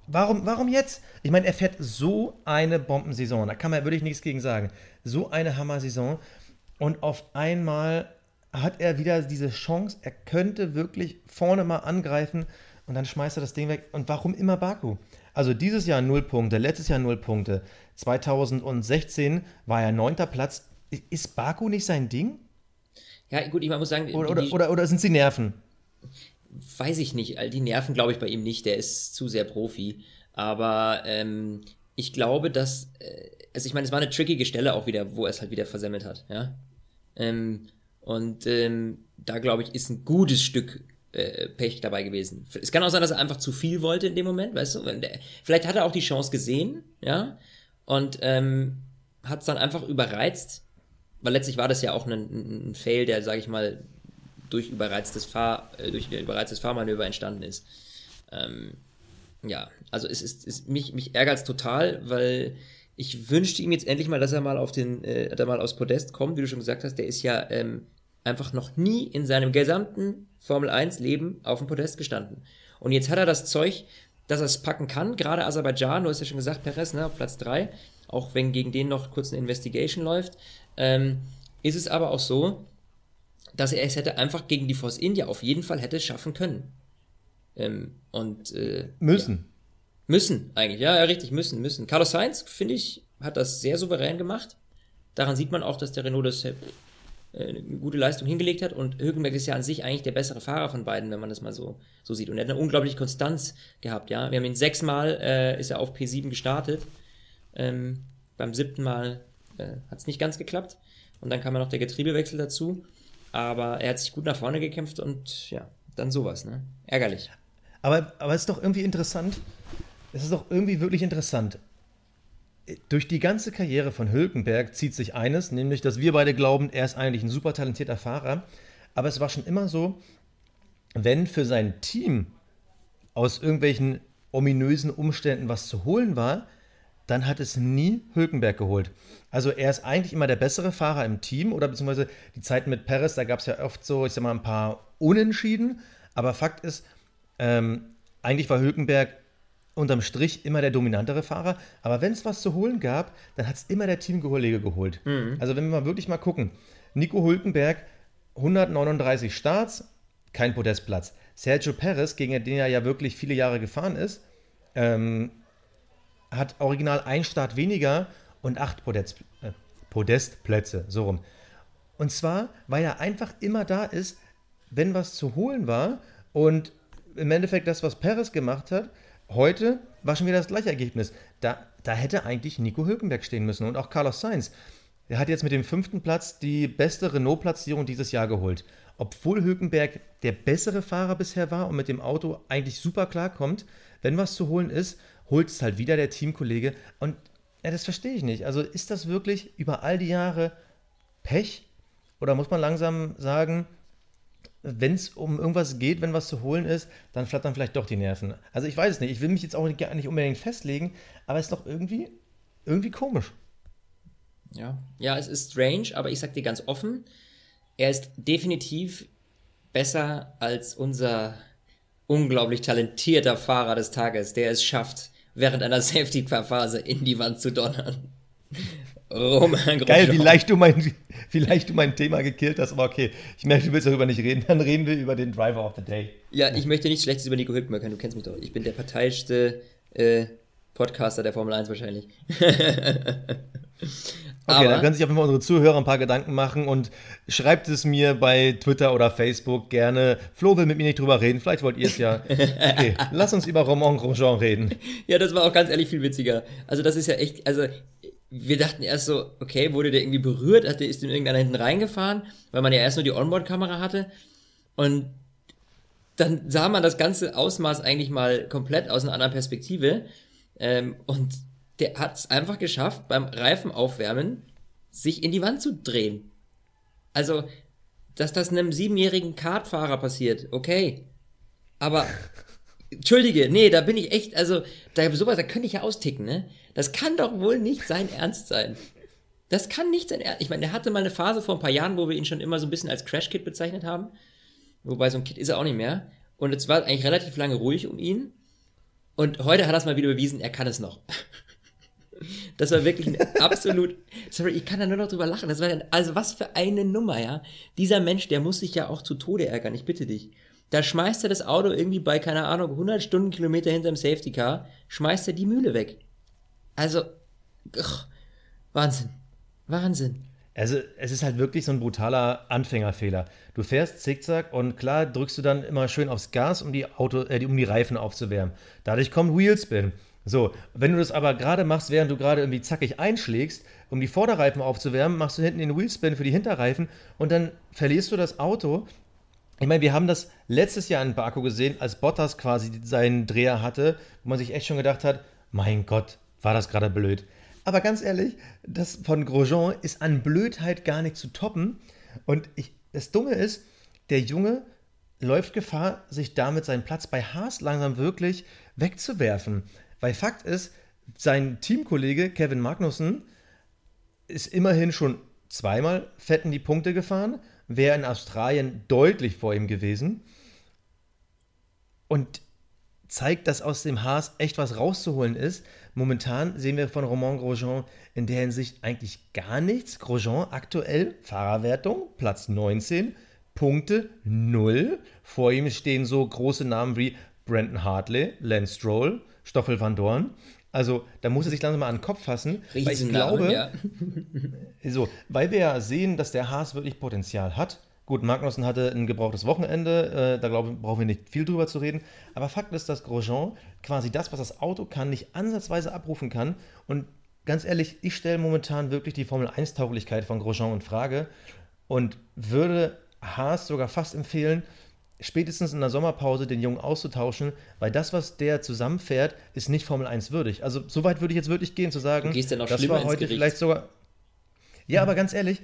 warum, warum jetzt? Ich meine, er fährt so eine Bombensaison. Da kann man wirklich nichts gegen sagen. So eine Hammer-Saison. Und auf einmal hat er wieder diese Chance, er könnte wirklich vorne mal angreifen und dann schmeißt er das Ding weg. Und warum immer Baku? Also dieses Jahr null Punkte, letztes Jahr null Punkte. zwanzig sechzehn war er neunter Platz. Ist Baku nicht sein Ding? Ja, gut, ich muss sagen... Oder, oder, die, oder, oder sind es die Nerven? Weiß ich nicht. Die Nerven glaube ich bei ihm nicht. Der ist zu sehr Profi. Aber ähm, ich glaube, dass... Also ich meine, es war eine trickige Stelle auch wieder, wo er es halt wieder versemmelt hat. Ja? Ähm, und ähm, da glaube ich, ist ein gutes Stück äh, Pech dabei gewesen. Es kann auch sein, dass er einfach zu viel wollte in dem Moment. Weißt du? Vielleicht hat er auch die Chance gesehen. Ja. Und ähm, hat es dann einfach überreizt. Weil letztlich war das ja auch ein, ein Fail, der, sage ich mal, durch überreiztes, Fahr, durch überreiztes Fahrmanöver entstanden ist. Ähm, ja, also es ist, es, mich, mich ärgert es total, weil ich wünschte ihm jetzt endlich mal, dass er mal auf den, äh, da mal aufs Podest kommt, wie du schon gesagt hast. Der ist ja ähm, einfach noch nie in seinem gesamten Formel eins Leben auf dem Podest gestanden. Und jetzt hat er das Zeug, dass er es packen kann. Gerade Aserbaidschan, du hast ja schon gesagt, Perez, ne, auf Platz drei, auch wenn gegen den noch kurz eine Investigation läuft. Ähm, ist es aber auch so, dass er es hätte einfach gegen die Force India auf jeden Fall hätte schaffen können. Ähm, und äh, Müssen. Ja. Müssen, eigentlich. Ja, ja, richtig, müssen, müssen. Carlos Sainz, finde ich, hat das sehr souverän gemacht. Daran sieht man auch, dass der Renault das äh, eine gute Leistung hingelegt hat. Und Hülkenberg ist ja an sich eigentlich der bessere Fahrer von beiden, wenn man das mal so, so sieht. Und er hat eine unglaubliche Konstanz gehabt, ja. Wir haben ihn sechsmal, äh, ist er auf P sieben gestartet. Ähm, beim siebten Mal Äh, hat es nicht ganz geklappt. Und dann kam ja noch der Getriebewechsel dazu. Aber er hat sich gut nach vorne gekämpft und ja, dann sowas, ne? Ärgerlich. Aber, aber es ist doch irgendwie interessant. Es ist doch irgendwie wirklich interessant. Durch die ganze Karriere von Hülkenberg zieht sich eines, nämlich, dass wir beide glauben, er ist eigentlich ein super talentierter Fahrer. Aber es war schon immer so, wenn für sein Team aus irgendwelchen ominösen Umständen was zu holen war, dann hat es nie Hülkenberg geholt. Also er ist eigentlich immer der bessere Fahrer im Team oder beziehungsweise die Zeit mit Perez, da gab es ja oft so, ich sag mal, ein paar Unentschieden. Aber Fakt ist, ähm, eigentlich war Hülkenberg unterm Strich immer der dominantere Fahrer. Aber wenn es was zu holen gab, dann hat es immer der Teamkollege geholt. Mhm. Also wenn wir mal wirklich mal gucken, Nico Hülkenberg, hundertneununddreißig Starts, kein Podestplatz. Sergio Perez, gegen den er ja wirklich viele Jahre gefahren ist, ähm, hat original ein Start weniger und acht Podest, äh, Podestplätze, so rum. Und zwar, weil er einfach immer da ist, wenn was zu holen war. Und im Endeffekt das, was Perez gemacht hat, heute war schon wieder das gleiche Ergebnis. Da, da hätte eigentlich Nico Hülkenberg stehen müssen und auch Carlos Sainz. Er hat jetzt mit dem fünften Platz die beste Renault-Platzierung dieses Jahr geholt. Obwohl Hülkenberg der bessere Fahrer bisher war und mit dem Auto eigentlich super klarkommt, wenn was zu holen ist, holt es halt wieder der Teamkollege. Und ja, das verstehe ich nicht. Also ist das wirklich über all die Jahre Pech? Oder muss man langsam sagen, wenn es um irgendwas geht, wenn was zu holen ist, dann flattern vielleicht doch die Nerven. Also ich weiß es nicht, ich will mich jetzt auch nicht, nicht unbedingt festlegen, aber es ist doch irgendwie, irgendwie komisch. Ja. ja, es ist strange, aber ich sag dir ganz offen, er ist definitiv besser als unser unglaublich talentierter Fahrer des Tages, der es schafft, während einer Safety-Car-Phase in die Wand zu donnern. Romain Grosjean. Geil, wie leicht, du mein, wie leicht du mein Thema gekillt hast, aber okay, ich merke, du willst darüber nicht reden, dann reden wir über den Driver of the Day. Ja, ich möchte nichts Schlechtes über Nico Hülkenberg, du kennst mich doch, ich bin der parteiischste äh, Podcaster der Formel eins wahrscheinlich. Okay, dann können sich auf jeden Fall unsere Zuhörer ein paar Gedanken machen und schreibt es mir bei Twitter oder Facebook gerne. Flo will mit mir nicht drüber reden, vielleicht wollt ihr es ja. Okay, lass uns über Romain Grosjean reden. Ja, das war auch ganz ehrlich viel witziger. Also das ist ja echt, also wir dachten erst so, okay, wurde der irgendwie berührt, hat der, ist denn irgendeiner hinten reingefahren, weil man ja erst nur die Onboard-Kamera hatte und dann sah man das ganze Ausmaß eigentlich mal komplett aus einer anderen Perspektive ähm, und der hat es einfach geschafft, beim Reifenaufwärmen sich in die Wand zu drehen. Also, dass das einem siebenjährigen Kartfahrer passiert, okay. Aber, entschuldige, nee, da bin ich echt, also, da, sowas, da könnte ich ja austicken, ne? Das kann doch wohl nicht sein Ernst sein. Das kann nicht sein Ernst. Ich meine, der hatte mal eine Phase vor ein paar Jahren, wo wir ihn schon immer so ein bisschen als Crash-Kid bezeichnet haben. Wobei, so ein Kid ist er auch nicht mehr. Und es war eigentlich relativ lange ruhig um ihn. Und heute hat er es mal wieder bewiesen, er kann es noch. Das war wirklich ein absolut, sorry, ich kann da nur noch drüber lachen, das war ein, also was für eine Nummer, ja, dieser Mensch, der muss sich ja auch zu Tode ärgern, ich bitte dich, da schmeißt er das Auto irgendwie bei, keine Ahnung, hundert Stundenkilometer hinterm Safety Car, schmeißt er die Mühle weg, also, ach, Wahnsinn, Wahnsinn. Also es ist halt wirklich so ein brutaler Anfängerfehler. Du fährst zickzack und klar drückst du dann immer schön aufs Gas, um die, Auto, äh, um die Reifen aufzuwärmen, dadurch kommt Wheelspin. So, wenn du das aber gerade machst, während du gerade irgendwie zackig einschlägst, um die Vorderreifen aufzuwärmen, machst du hinten den Wheelspin für die Hinterreifen und dann verlierst du das Auto. Ich meine, wir haben das letztes Jahr in Baku gesehen, als Bottas quasi seinen Dreher hatte, wo man sich echt schon gedacht hat, mein Gott, war das gerade blöd. Aber ganz ehrlich, das von Grosjean ist an Blödheit gar nicht zu toppen. Und ich, das Dumme ist, der Junge läuft Gefahr, sich damit seinen Platz bei Haas langsam wirklich wegzuwerfen. Weil Fakt ist, sein Teamkollege Kevin Magnussen ist immerhin schon zweimal fett in die Punkte gefahren, wäre in Australien deutlich vor ihm gewesen und zeigt, dass aus dem Haas echt was rauszuholen ist. Momentan sehen wir von Romain Grosjean in der Hinsicht eigentlich gar nichts. Grosjean aktuell Fahrerwertung, Platz neunzehn, Punkte null. Vor ihm stehen so große Namen wie Brendon Hartley, Lance Stroll, Stoffel van Dorn, also da muss er sich langsam mal an den Kopf fassen, weil ich glaube, ja. so, weil wir ja sehen, dass der Haas wirklich Potenzial hat. Gut, Magnussen hatte ein gebrauchtes Wochenende, äh, da glaube, brauchen wir nicht viel drüber zu reden, aber Fakt ist, dass Grosjean quasi das, was das Auto kann, nicht ansatzweise abrufen kann und ganz ehrlich, ich stelle momentan wirklich die Formel eins Tauglichkeit von Grosjean in Frage und würde Haas sogar fast empfehlen, spätestens in der Sommerpause den Jungen auszutauschen, weil das, was der zusammenfährt, ist nicht Formel eins würdig. Also so weit würde ich jetzt wirklich gehen, zu sagen, du gehst ja noch das schlimmer war heute ins Gericht. Vielleicht sogar... Ja, mhm. aber ganz ehrlich,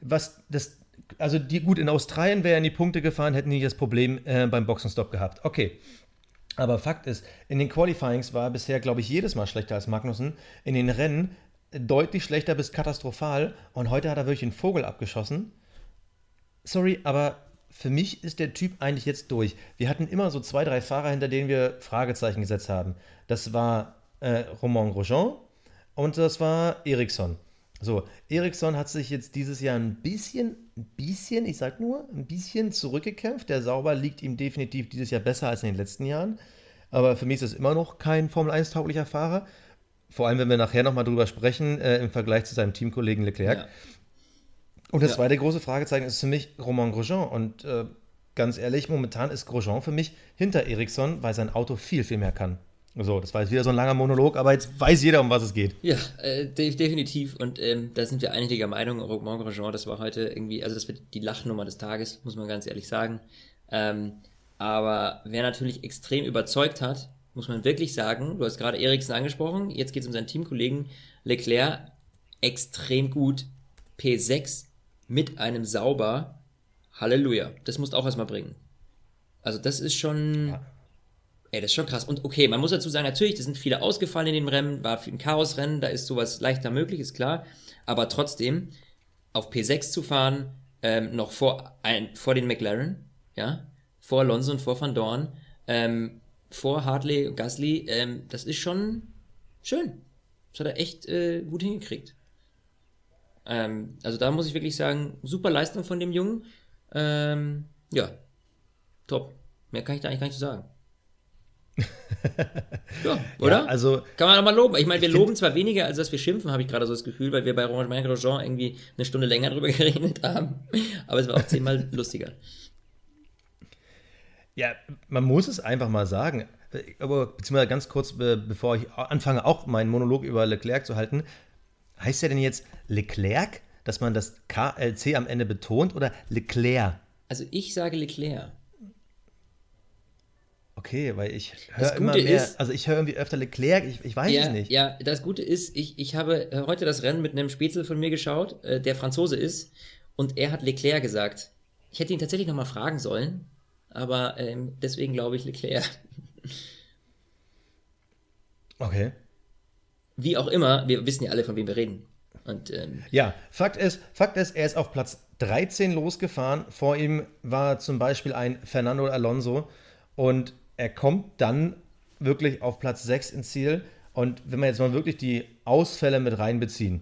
was das... Also die, gut, in Australien wäre er in die Punkte gefahren, hätten die das Problem äh, beim Boxenstopp gehabt. Okay, aber Fakt ist, in den Qualifyings war er bisher, glaube ich, jedes Mal schlechter als Magnussen. In den Rennen deutlich schlechter bis katastrophal und heute hat er wirklich einen Vogel abgeschossen. Sorry, aber... Für mich ist der Typ eigentlich jetzt durch. Wir hatten immer so zwei, drei Fahrer, hinter denen wir Fragezeichen gesetzt haben. Das war äh, Romain Grosjean und das war Ericsson. So, Ericsson hat sich jetzt dieses Jahr ein bisschen, ein bisschen, ich sag nur, ein bisschen zurückgekämpft. Der Sauber liegt ihm definitiv dieses Jahr besser als in den letzten Jahren. Aber für mich ist es immer noch kein Formel eins tauglicher Fahrer. Vor allem, wenn wir nachher nochmal drüber sprechen, äh, im Vergleich zu seinem Teamkollegen Leclerc. Ja. Und das ja. zweite große Fragezeichen ist für mich Romain Grosjean. Und äh, ganz ehrlich, momentan ist Grosjean für mich hinter Ericsson, weil sein Auto viel, viel mehr kann. So, das war jetzt wieder so ein langer Monolog, aber jetzt weiß jeder, um was es geht. Ja, äh, de- definitiv. Und ähm, da sind wir einiger Meinung. Romain Grosjean, das war heute irgendwie, also das wird die Lachnummer des Tages, muss man ganz ehrlich sagen. Ähm, aber wer natürlich extrem überzeugt hat, muss man wirklich sagen, du hast gerade Ericsson angesprochen, jetzt geht es um seinen Teamkollegen Leclerc, extrem gut P sechs. Mit einem Sauber Halleluja. Das musst du auch erstmal bringen. Also das ist schon... Ja. Ey, das ist schon krass. Und okay, man muss dazu sagen, natürlich, da sind viele ausgefallen in dem Rennen, war ein Chaosrennen, da ist sowas leichter möglich, ist klar. Aber trotzdem, auf P sechs zu fahren, ähm, noch vor, ein, vor den McLaren, ja, vor Alonso und vor Van Dorn, ähm, vor Hartley und Gasly, ähm, das ist schon schön. Das hat er echt äh, gut hingekriegt. Ähm, also da muss ich wirklich sagen, super Leistung von dem Jungen. Ähm, ja, top. Mehr kann ich da eigentlich gar nicht zu sagen. Ja, oder? Ja, also, kann man auch mal loben. Ich meine, wir ich loben zwar weniger, als dass wir schimpfen, habe ich gerade so das Gefühl, weil wir bei Romain Grosjean irgendwie eine Stunde länger drüber geredet haben. Aber es war auch zehnmal lustiger. Ja, man muss es einfach mal sagen. Aber beziehungsweise ganz kurz, bevor ich anfange, auch meinen Monolog über Leclerc zu halten. Heißt der denn jetzt Leclerc, dass man das K L C am Ende betont, oder Leclerc? Also ich sage Leclerc. Okay, weil ich höre immer mehr, ist, also ich höre irgendwie öfter Leclerc, ich, ich weiß ja, es nicht. Ja, das Gute ist, ich, ich habe heute das Rennen mit einem Spätzle von mir geschaut, äh, der Franzose ist, und er hat Leclerc gesagt. Ich hätte ihn tatsächlich nochmal fragen sollen, aber ähm, deswegen glaube ich Leclerc. Okay. Wie auch immer, wir wissen ja alle, von wem wir reden. Und, ähm, ja, Fakt ist, Fakt ist, er ist auf Platz dreizehn losgefahren, vor ihm war zum Beispiel ein Fernando Alonso, und er kommt dann wirklich auf Platz sechs ins Ziel. Und wenn wir jetzt mal wirklich die Ausfälle mit reinbeziehen,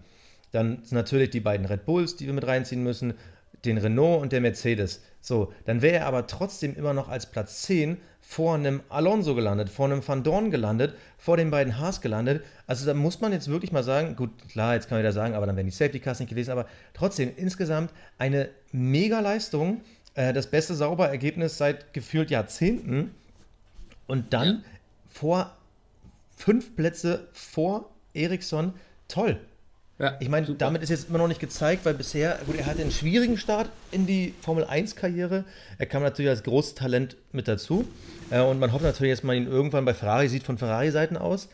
dann sind natürlich die beiden Red Bulls, die wir mit reinziehen müssen, den Renault und der Mercedes. So, dann wäre er aber trotzdem immer noch als Platz zehn vor einem Alonso gelandet, vor einem Van Dorn gelandet, vor den beiden Haas gelandet. Also da muss man jetzt wirklich mal sagen, gut, klar, jetzt kann man wieder sagen, aber dann wären die Safety Cars nicht gewesen, aber trotzdem insgesamt eine Mega-Leistung, das beste Sauber-Ergebnis seit gefühlt Jahrzehnten, und dann ja. vor fünf Plätze vor Ericsson, toll. Ja, ich meine, damit ist jetzt immer noch nicht gezeigt, weil bisher, gut, er hatte einen schwierigen Start in die Formel eins Karriere, er kam natürlich als großes Talent mit dazu, und man hofft natürlich, dass man ihn irgendwann bei Ferrari sieht, von Ferrari-Seiten aus.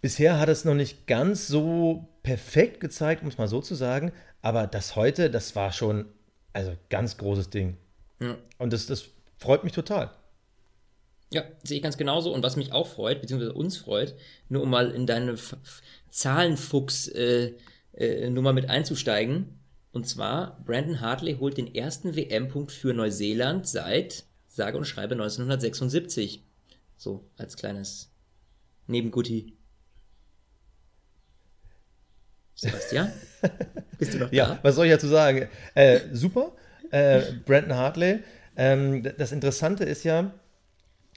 Bisher hat es noch nicht ganz so perfekt gezeigt, um es mal so zu sagen, aber das heute, das war schon... Also ganz großes Ding. Ja. Und das, das freut mich total. Ja, sehe ich ganz genauso. Und was mich auch freut, beziehungsweise uns freut, nur um mal in deine F- F- Zahlenfuchs-Nummer äh, äh, mit einzusteigen. Und zwar, Brendon Hartley holt den ersten W M-Punkt für Neuseeland seit, sage und schreibe, neunzehnhundertsechsundsiebzig. So, als kleines Nebengutti. Sebastian? Bist du noch da? Ja, was soll ich dazu sagen? Äh, super, äh, Brendon Hartley. Ähm, das Interessante ist ja,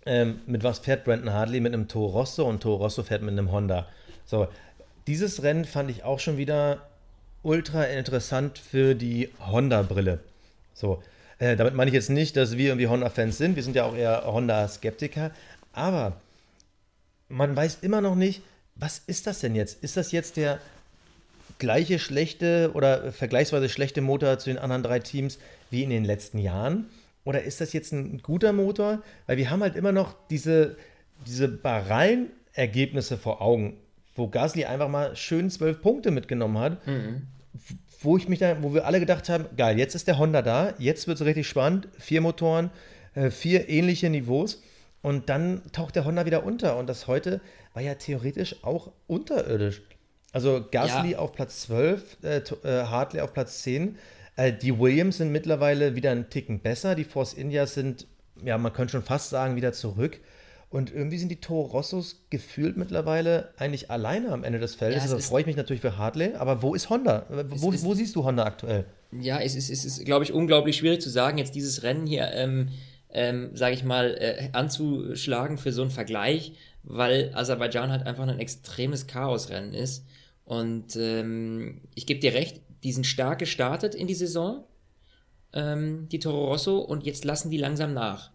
ähm, mit was fährt Brendon Hartley? Mit einem Toro Rosso, und Toro Rosso fährt mit einem Honda. So, dieses Rennen fand ich auch schon wieder ultra interessant für die Honda-Brille. So, äh, damit meine ich jetzt nicht, dass wir irgendwie Honda-Fans sind. Wir sind ja auch eher Honda-Skeptiker. Aber man weiß immer noch nicht, was ist das denn jetzt? Ist das jetzt der gleiche schlechte oder vergleichsweise schlechte Motor zu den anderen drei Teams wie in den letzten Jahren? Oder ist das jetzt ein guter Motor? Weil wir haben halt immer noch diese, diese Bahrain-Ergebnisse vor Augen, wo Gasly einfach mal schön zwölf Punkte mitgenommen hat, mhm. wo ich mich da, wo wir alle gedacht haben, geil, jetzt ist der Honda da, jetzt wird es richtig spannend, vier Motoren, vier ähnliche Niveaus, und dann taucht der Honda wieder unter, und das heute war ja theoretisch auch unterirdisch. Also Gasly ja. auf Platz zwölf, äh, Hartley auf Platz zehn. Äh, die Williams sind mittlerweile wieder einen Ticken besser. Die Force India sind, ja, man könnte schon fast sagen, wieder zurück. Und irgendwie sind die Toro Rossos gefühlt mittlerweile eigentlich alleine am Ende des Feldes. Ja, also da freue ich mich natürlich für Hartley. Aber wo ist Honda? Wo, ist, wo siehst du Honda aktuell? Ja, es ist, es ist, glaube ich, unglaublich schwierig zu sagen, jetzt dieses Rennen hier, ähm, ähm, sage ich mal, äh, anzuschlagen für so einen Vergleich, weil Aserbaidschan halt einfach ein extremes Chaosrennen ist. Und ähm, ich gebe dir recht, die sind stark gestartet in die Saison, ähm, die Toro Rosso, und jetzt lassen die langsam nach.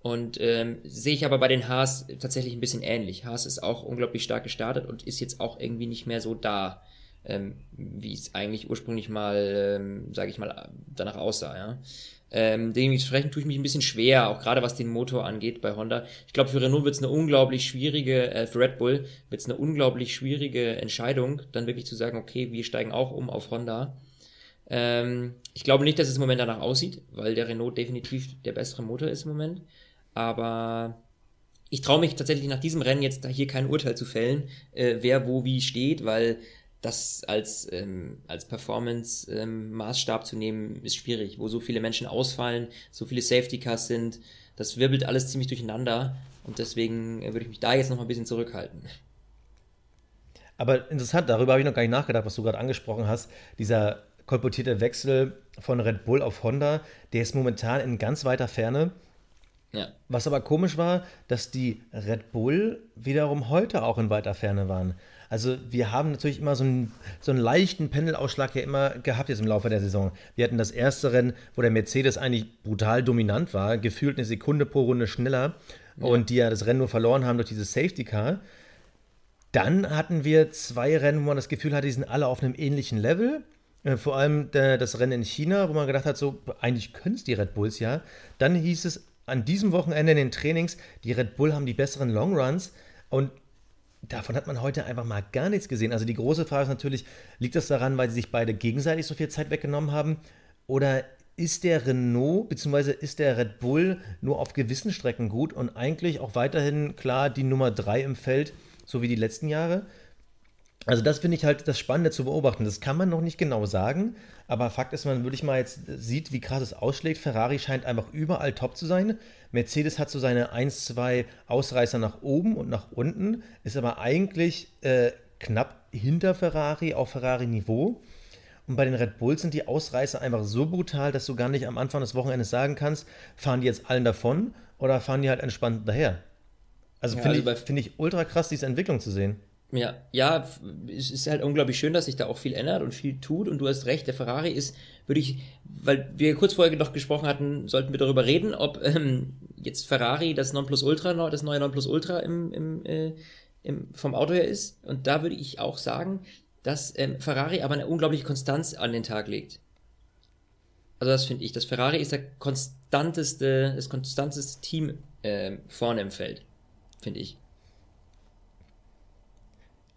Und ähm, sehe ich aber bei den Haas tatsächlich ein bisschen ähnlich. Haas ist auch unglaublich stark gestartet und ist jetzt auch irgendwie nicht mehr so da, ähm, wie es eigentlich ursprünglich mal, ähm, sage ich mal, danach aussah. Ja? Ähm, dementsprechend tue ich mich ein bisschen schwer, auch gerade was den Motor angeht bei Honda. Ich glaube, für Renault wird es eine unglaublich schwierige, äh, für Red Bull wird es eine unglaublich schwierige Entscheidung, dann wirklich zu sagen, okay, wir steigen auch um auf Honda. Ähm, ich glaube nicht, dass es im Moment danach aussieht, weil der Renault definitiv der bessere Motor ist im Moment. Aber ich traue mich tatsächlich nach diesem Rennen jetzt da hier kein Urteil zu fällen, äh, wer wo wie steht, weil das als, ähm, als Performance-Maßstab ähm, zu nehmen, ist schwierig, wo so viele Menschen ausfallen, so viele Safety-Cars sind, das wirbelt alles ziemlich durcheinander und deswegen würde ich mich da jetzt noch mal ein bisschen zurückhalten. Aber interessant, darüber habe ich noch gar nicht nachgedacht, was du gerade angesprochen hast, dieser kolportierte Wechsel von Red Bull auf Honda, der ist momentan in ganz weiter Ferne. Ja. Was aber komisch war, dass die Red Bull wiederum heute auch in weiter Ferne waren. Also wir haben natürlich immer so einen, so einen leichten Pendelausschlag ja immer gehabt jetzt im Laufe der Saison. Wir hatten das erste Rennen, wo der Mercedes eigentlich brutal dominant war, gefühlt eine Sekunde pro Runde schneller, ja, und die ja das Rennen nur verloren haben durch dieses Safety Car. Dann hatten wir zwei Rennen, wo man das Gefühl hatte, die sind alle auf einem ähnlichen Level. Vor allem das Rennen in China, wo man gedacht hat, so eigentlich können es die Red Bulls ja. Dann hieß es an diesem Wochenende in den Trainings, die Red Bull haben die besseren Longruns, und davon hat man heute einfach mal gar nichts gesehen. Also die große Frage ist natürlich, liegt das daran, weil sie sich beide gegenseitig so viel Zeit weggenommen haben, oder ist der Renault bzw. ist der Red Bull nur auf gewissen Strecken gut und eigentlich auch weiterhin klar die Nummer drei im Feld, so wie die letzten Jahre? Also das finde ich halt das Spannende zu beobachten. Das kann man noch nicht genau sagen, aber Fakt ist, man wirklich mal jetzt sieht, wie krass es ausschlägt. Ferrari scheint einfach überall top zu sein. Mercedes hat so seine ein, zwei Ausreißer nach oben und nach unten, ist aber eigentlich äh, knapp hinter Ferrari, auf Ferrari-Niveau. Und bei den Red Bulls sind die Ausreißer einfach so brutal, dass du gar nicht am Anfang des Wochenendes sagen kannst, fahren die jetzt allen davon oder fahren die halt entspannt daher. Also ja, finde also ich, find ich ultra krass, diese Entwicklung zu sehen. Ja, ja, es ist halt unglaublich schön, dass sich da auch viel ändert und viel tut, und du hast recht, der Ferrari ist, würde ich, weil wir kurz vorher noch gesprochen hatten, sollten wir darüber reden, ob ähm, jetzt Ferrari das Nonplusultra, das neue Nonplusultra im, im, äh, im, vom Auto her ist, und da würde ich auch sagen, dass ähm, Ferrari aber eine unglaubliche Konstanz an den Tag legt. Also das finde ich, das Ferrari ist der konstanteste, das konstanteste Team äh, vorne im Feld, finde ich.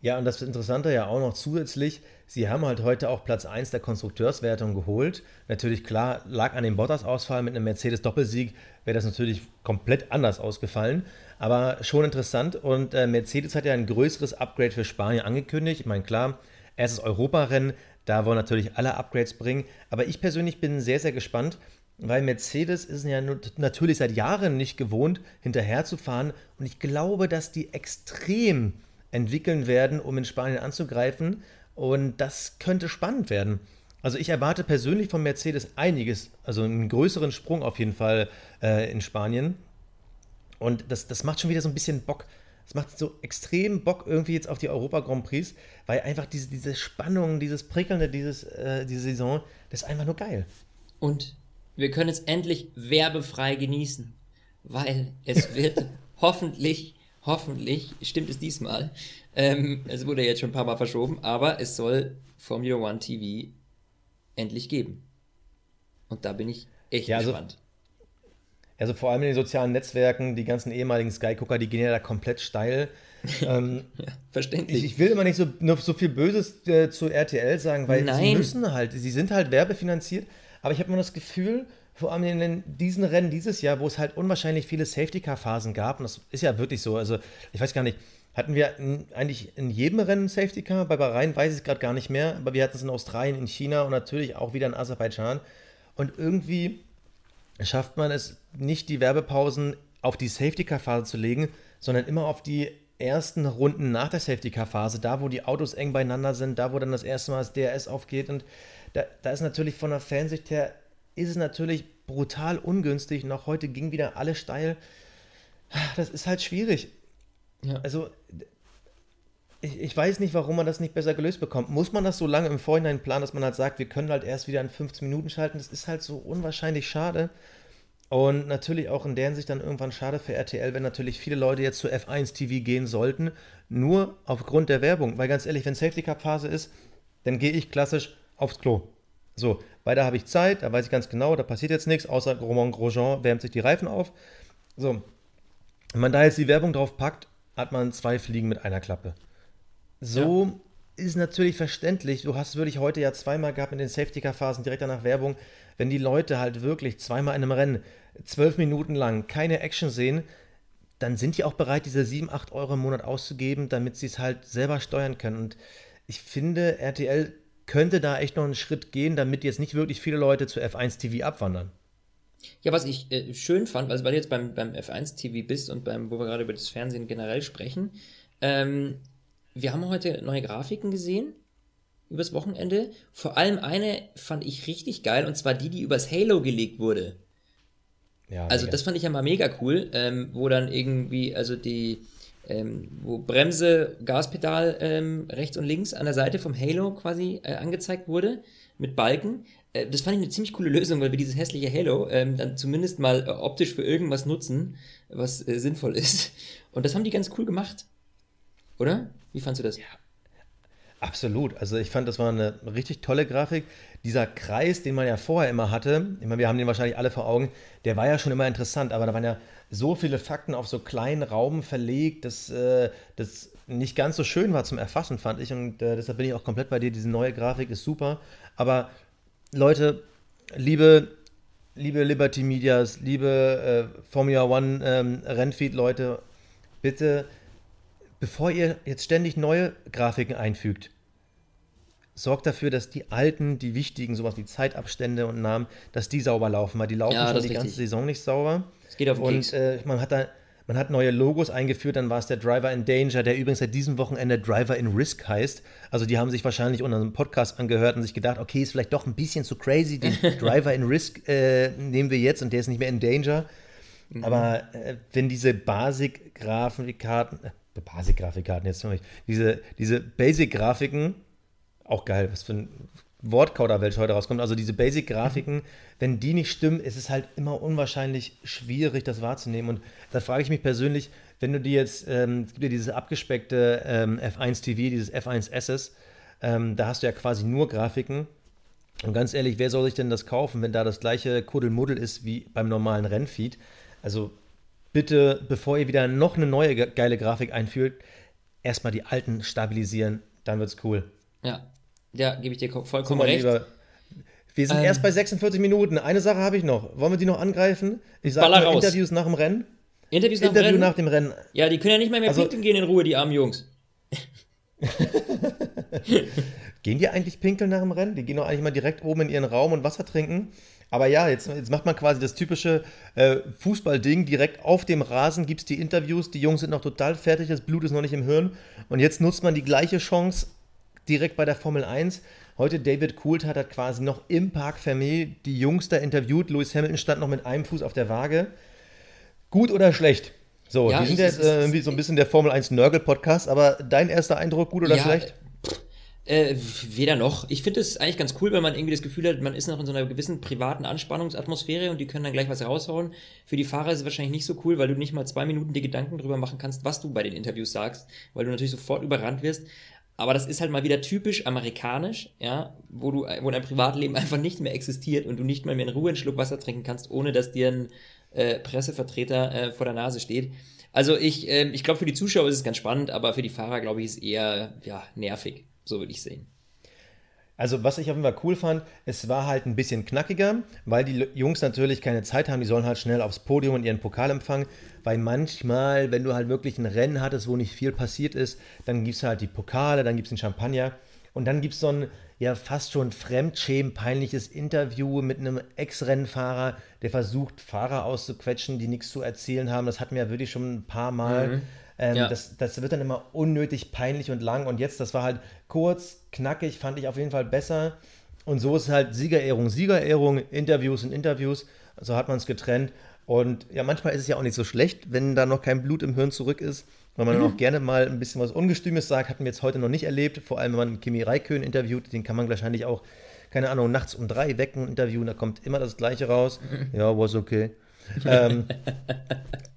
Ja, und das Interessante ja auch noch zusätzlich, sie haben halt heute auch Platz eins der Konstrukteurswertung geholt. Natürlich, klar, lag an dem Bottas-Ausfall, mit einem Mercedes-Doppelsieg wäre das natürlich komplett anders ausgefallen. Aber schon interessant, und äh, Mercedes hat ja ein größeres Upgrade für Spanien angekündigt. Ich meine, klar, erstes Europarennen, da wollen natürlich alle Upgrades bringen. Aber ich persönlich bin sehr, sehr gespannt, weil Mercedes ist ja natürlich seit Jahren nicht gewohnt, hinterherzufahren. Und ich glaube, dass die extrem entwickeln werden, um in Spanien anzugreifen, und das könnte spannend werden. Also ich erwarte persönlich von Mercedes einiges, also einen größeren Sprung auf jeden Fall äh, in Spanien, und das, das macht schon wieder so ein bisschen Bock. Das macht so extrem Bock irgendwie jetzt auf die Europa Grand Prix, weil einfach diese, diese Spannung, dieses Prickelnde, dieses, äh, diese Saison, das ist einfach nur geil. Und wir können es endlich werbefrei genießen, weil es wird hoffentlich Hoffentlich stimmt es diesmal. Ähm, es wurde jetzt schon ein paar Mal verschoben, aber es soll Formula One T V endlich geben. Und da bin ich echt ja, gespannt. Also, also vor allem in den sozialen Netzwerken, die ganzen ehemaligen Sky-Gucker, die gehen ja da komplett steil. ähm, ja, verständlich. Ich, ich will immer nicht so, noch so viel Böses äh, zu R T L sagen, weil Nein. sie müssen halt, sie sind halt werbefinanziert, aber ich habe immer das Gefühl, vor allem in diesen Rennen dieses Jahr, wo es halt unwahrscheinlich viele Safety-Car-Phasen gab, und das ist ja wirklich so, also ich weiß gar nicht, hatten wir in, eigentlich in jedem Rennen Safety-Car, bei Bahrain weiß ich es gerade gar nicht mehr, aber wir hatten es in Australien, in China und natürlich auch wieder in Aserbaidschan, und irgendwie schafft man es nicht, die Werbepausen auf die Safety-Car-Phase zu legen, sondern immer auf die ersten Runden nach der Safety-Car-Phase, da wo die Autos eng beieinander sind, da wo dann das erste Mal das D R S aufgeht, und da, da ist natürlich von der Fansicht her ist es natürlich brutal ungünstig. Noch heute ging wieder alles steil. Das ist halt schwierig. Ja. Also, ich, ich weiß nicht, warum man das nicht besser gelöst bekommt. Muss man das so lange im Vorhinein planen, dass man halt sagt, wir können halt erst wieder in fünfzehn Minuten schalten? Das ist halt so unwahrscheinlich schade. Und natürlich auch in der Hinsicht dann irgendwann schade für R T L, wenn natürlich viele Leute jetzt zu F eins T V gehen sollten, nur aufgrund der Werbung. Weil ganz ehrlich, wenn Safety-Cup-Phase ist, dann gehe ich klassisch aufs Klo. So, weil da habe ich Zeit, da weiß ich ganz genau, da passiert jetzt nichts, außer Romain Grosjean wärmt sich die Reifen auf. So, wenn man da jetzt die Werbung drauf packt, hat man zwei Fliegen mit einer Klappe. So ist natürlich verständlich. Du hast es wirklich heute ja zweimal gehabt mit den Safety-Car-Phasen, direkt danach Werbung, wenn die Leute halt wirklich zweimal in einem Rennen zwölf Minuten lang keine Action sehen, dann sind die auch bereit, diese sieben, acht Euro im Monat auszugeben, damit sie es halt selber steuern können. Und ich finde, R T L könnte da echt noch einen Schritt gehen, damit jetzt nicht wirklich viele Leute zu F eins T V abwandern. Ja, was ich äh, schön fand, also weil du jetzt beim, beim F eins T V bist und beim, wo wir gerade über das Fernsehen generell sprechen, ähm, wir haben heute neue Grafiken gesehen, übers Wochenende. Vor allem eine fand ich richtig geil, und zwar die, die übers Halo gelegt wurde. Ja, also mega. Das fand ich ja mal mega cool, ähm, wo dann irgendwie, also die, ähm, wo Bremse, Gaspedal ähm, rechts und links an der Seite vom Halo quasi äh, angezeigt wurde, mit Balken. Äh, das fand ich eine ziemlich coole Lösung, weil wir dieses hässliche Halo ähm, dann zumindest mal äh, optisch für irgendwas nutzen, was äh, sinnvoll ist. Und das haben die ganz cool gemacht, oder? Wie fandst du das? Ja, absolut. Also ich fand, das war eine richtig tolle Grafik. Dieser Kreis, den man ja vorher immer hatte, ich meine, wir haben den wahrscheinlich alle vor Augen, der war ja schon immer interessant, aber da waren ja so viele Fakten auf so kleinen Raum verlegt, dass äh, das nicht ganz so schön war zum Erfassen, fand ich. Und äh, deshalb bin ich auch komplett bei dir. Diese neue Grafik ist super. Aber Leute, liebe, liebe Liberty Medias, liebe äh, Formula One ähm, Rennfeed-Leute, bitte, bevor ihr jetzt ständig neue Grafiken einfügt, sorgt dafür, dass die alten, die wichtigen, sowas wie Zeitabstände und Namen, dass die sauber laufen, weil die laufen ja schon die ganze Saison nicht sauber. Es geht auf den Keks. Und äh, man hat da, man hat neue Logos eingeführt, dann war es der Driver in Danger, der übrigens seit diesem Wochenende Driver in Risk heißt. Also die haben sich wahrscheinlich unseren Podcast angehört und sich gedacht, okay, ist vielleicht doch ein bisschen zu crazy, den Driver in Risk äh, nehmen wir jetzt und der ist nicht mehr in Danger. Mhm. Aber äh, wenn diese Basic-Grafikkarten... Basic-Grafikkarten, jetzt höre ich. Diese, diese Basic-Grafiken, auch geil, was für ein Wortkauderwelsch heute rauskommt, also diese Basic-Grafiken, wenn die nicht stimmen, ist es halt immer unwahrscheinlich schwierig, das wahrzunehmen. Und da frage ich mich persönlich, wenn du dir jetzt, ähm, es gibt ja dieses abgespeckte ähm, F eins T V, dieses F eins S S, ähm, da hast du ja quasi nur Grafiken. Und ganz ehrlich, wer soll sich denn das kaufen, wenn da das gleiche Kuddelmuddel ist wie beim normalen Rennfeed? Also bitte, bevor ihr wieder noch eine neue ge- geile Grafik einführt, erstmal die alten stabilisieren, dann wird's cool. Ja, ja, gebe ich dir vollkommen recht. Lieber, wir sind ähm, erst bei sechsundvierzig Minuten. Eine Sache habe ich noch. Wollen wir die noch angreifen? Ich sage Interviews nach dem Rennen. Interviews nach, Interview dem Rennen? nach dem Rennen. Ja, die können ja nicht mal mehr also, pinkeln gehen in Ruhe, die armen Jungs. Gehen die eigentlich pinkeln nach dem Rennen? Die gehen doch eigentlich mal direkt oben in ihren Raum und Wasser trinken. Aber ja, jetzt, jetzt macht man quasi das typische äh, Fußballding. Direkt auf dem Rasen gibt es die Interviews. Die Jungs sind noch total fertig, das Blut ist noch nicht im Hirn. Und jetzt nutzt man die gleiche Chance direkt bei der Formel eins. Heute David Coulthard hat quasi noch im Parc Fermé die Jungs da interviewt. Lewis Hamilton stand noch mit einem Fuß auf der Waage. Gut oder schlecht? So, ja, die sind jetzt äh, irgendwie so ein bisschen der Formel eins Nörgel-Podcast, aber dein erster Eindruck, gut oder ja, schlecht? Äh, weder noch. Ich finde es eigentlich ganz cool, weil man irgendwie das Gefühl hat, man ist noch in so einer gewissen privaten Anspannungsatmosphäre und die können dann gleich was raushauen. Für die Fahrer ist es wahrscheinlich nicht so cool, weil du nicht mal zwei Minuten dir Gedanken drüber machen kannst, was du bei den Interviews sagst, weil du natürlich sofort überrannt wirst. Aber das ist halt mal wieder typisch amerikanisch, ja, wo du, wo dein Privatleben einfach nicht mehr existiert und du nicht mal mehr in Ruhe einen Schluck Wasser trinken kannst, ohne dass dir ein Äh, Pressevertreter äh, vor der Nase steht. Also ich, äh, ich glaube, für die Zuschauer ist es ganz spannend, aber für die Fahrer, glaube ich, ist es eher ja, nervig. So würde ich sehen. Also was ich auf jeden Fall cool fand, es war halt ein bisschen knackiger, weil die Jungs natürlich keine Zeit haben, die sollen halt schnell aufs Podium und ihren Pokal empfangen, weil manchmal, wenn du halt wirklich ein Rennen hattest, wo nicht viel passiert ist, dann gibt es halt die Pokale, dann gibt es den Champagner und dann gibt es so ein ja fast schon fremdschämen peinliches Interview mit einem Ex-Rennfahrer, der versucht, Fahrer auszuquetschen, die nichts zu erzählen haben. Das hatten wir ja wirklich schon ein paar Mal. Mhm. Ähm, ja. das, das wird dann immer unnötig peinlich und lang. Und jetzt, das war halt kurz, knackig, fand ich auf jeden Fall besser. Und so ist halt Siegerehrung, Siegerehrung, Interviews und Interviews. So hat man es getrennt. Und ja, manchmal ist es ja auch nicht so schlecht, wenn da noch kein Blut im Hirn zurück ist. Weil man mhm. auch gerne mal ein bisschen was Ungestümes sagt, hatten wir jetzt heute noch nicht erlebt. Vor allem, wenn man Kimi Räikkönen interviewt, den kann man wahrscheinlich auch, keine Ahnung, nachts um drei wecken und interviewen, da kommt immer das Gleiche raus. Ja, was okay. ähm,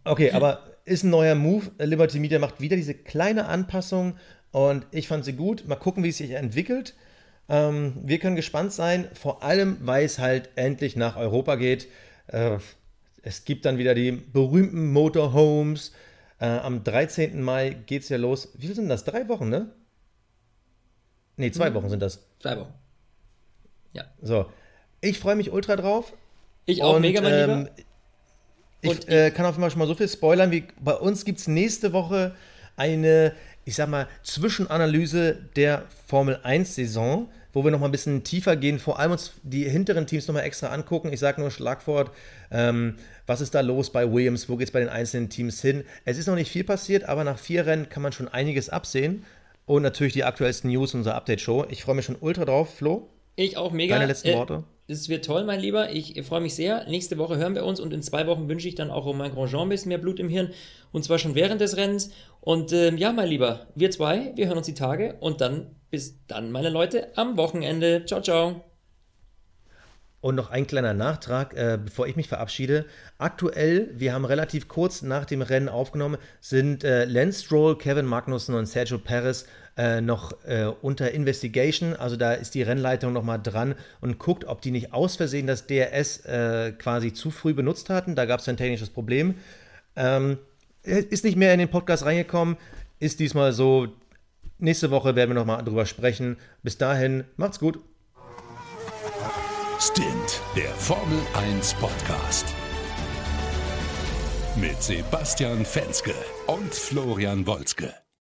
okay, aber ist ein neuer Move. Liberty Media macht wieder diese kleine Anpassung und ich fand sie gut. Mal gucken, wie es sich entwickelt. Ähm, wir können gespannt sein, vor allem, weil es halt endlich nach Europa geht. Äh, es gibt dann wieder die berühmten Motorhomes. Äh, am dreizehnten Mai geht's ja los. Wie viel sind das? Drei Wochen, ne? Nee, zwei mhm. Wochen sind das. Zwei Wochen. Ja. So. Ich freue mich ultra drauf. Ich auch, und, mega, mein ähm, Lieber. Ich, und ich äh, kann auf jeden Fall schon mal so viel spoilern, wie bei uns gibt es nächste Woche eine, ich sag mal, Zwischenanalyse der Formel eins Saison, wo wir nochmal ein bisschen tiefer gehen, vor allem uns die hinteren Teams nochmal extra angucken. Ich sage nur Schlagwort, ähm, was ist da los bei Williams, wo geht es bei den einzelnen Teams hin? Es ist noch nicht viel passiert, aber nach vier Rennen kann man schon einiges absehen. Und natürlich die aktuellsten News in unserer Update-Show. Ich freue mich schon ultra drauf, Flo. Ich auch mega. Deine letzten äh, Worte. Es wird toll, mein Lieber. Ich freue mich sehr. Nächste Woche hören wir uns und in zwei Wochen wünsche ich dann auch Romain Grosjean ein bisschen mehr Blut im Hirn. Und zwar schon während des Rennens. Und ähm, ja, mein Lieber, wir zwei, wir hören uns die Tage und dann bis dann, meine Leute, am Wochenende. Ciao, ciao. Und noch ein kleiner Nachtrag, äh, bevor ich mich verabschiede. Aktuell, wir haben relativ kurz nach dem Rennen aufgenommen, sind äh, Lance Stroll, Kevin Magnussen und Sergio Perez äh, noch äh, unter Investigation. Also da ist die Rennleitung nochmal dran und guckt, ob die nicht aus Versehen das D R S äh, quasi zu früh benutzt hatten. Da gab es ein technisches Problem. Ähm, ist nicht mehr in den Podcast reingekommen, ist diesmal so. Nächste Woche werden wir nochmal drüber sprechen. Bis dahin, macht's gut. Stint, der Formel eins Podcast. Mit Sebastian Fenske und Florian Wolzke.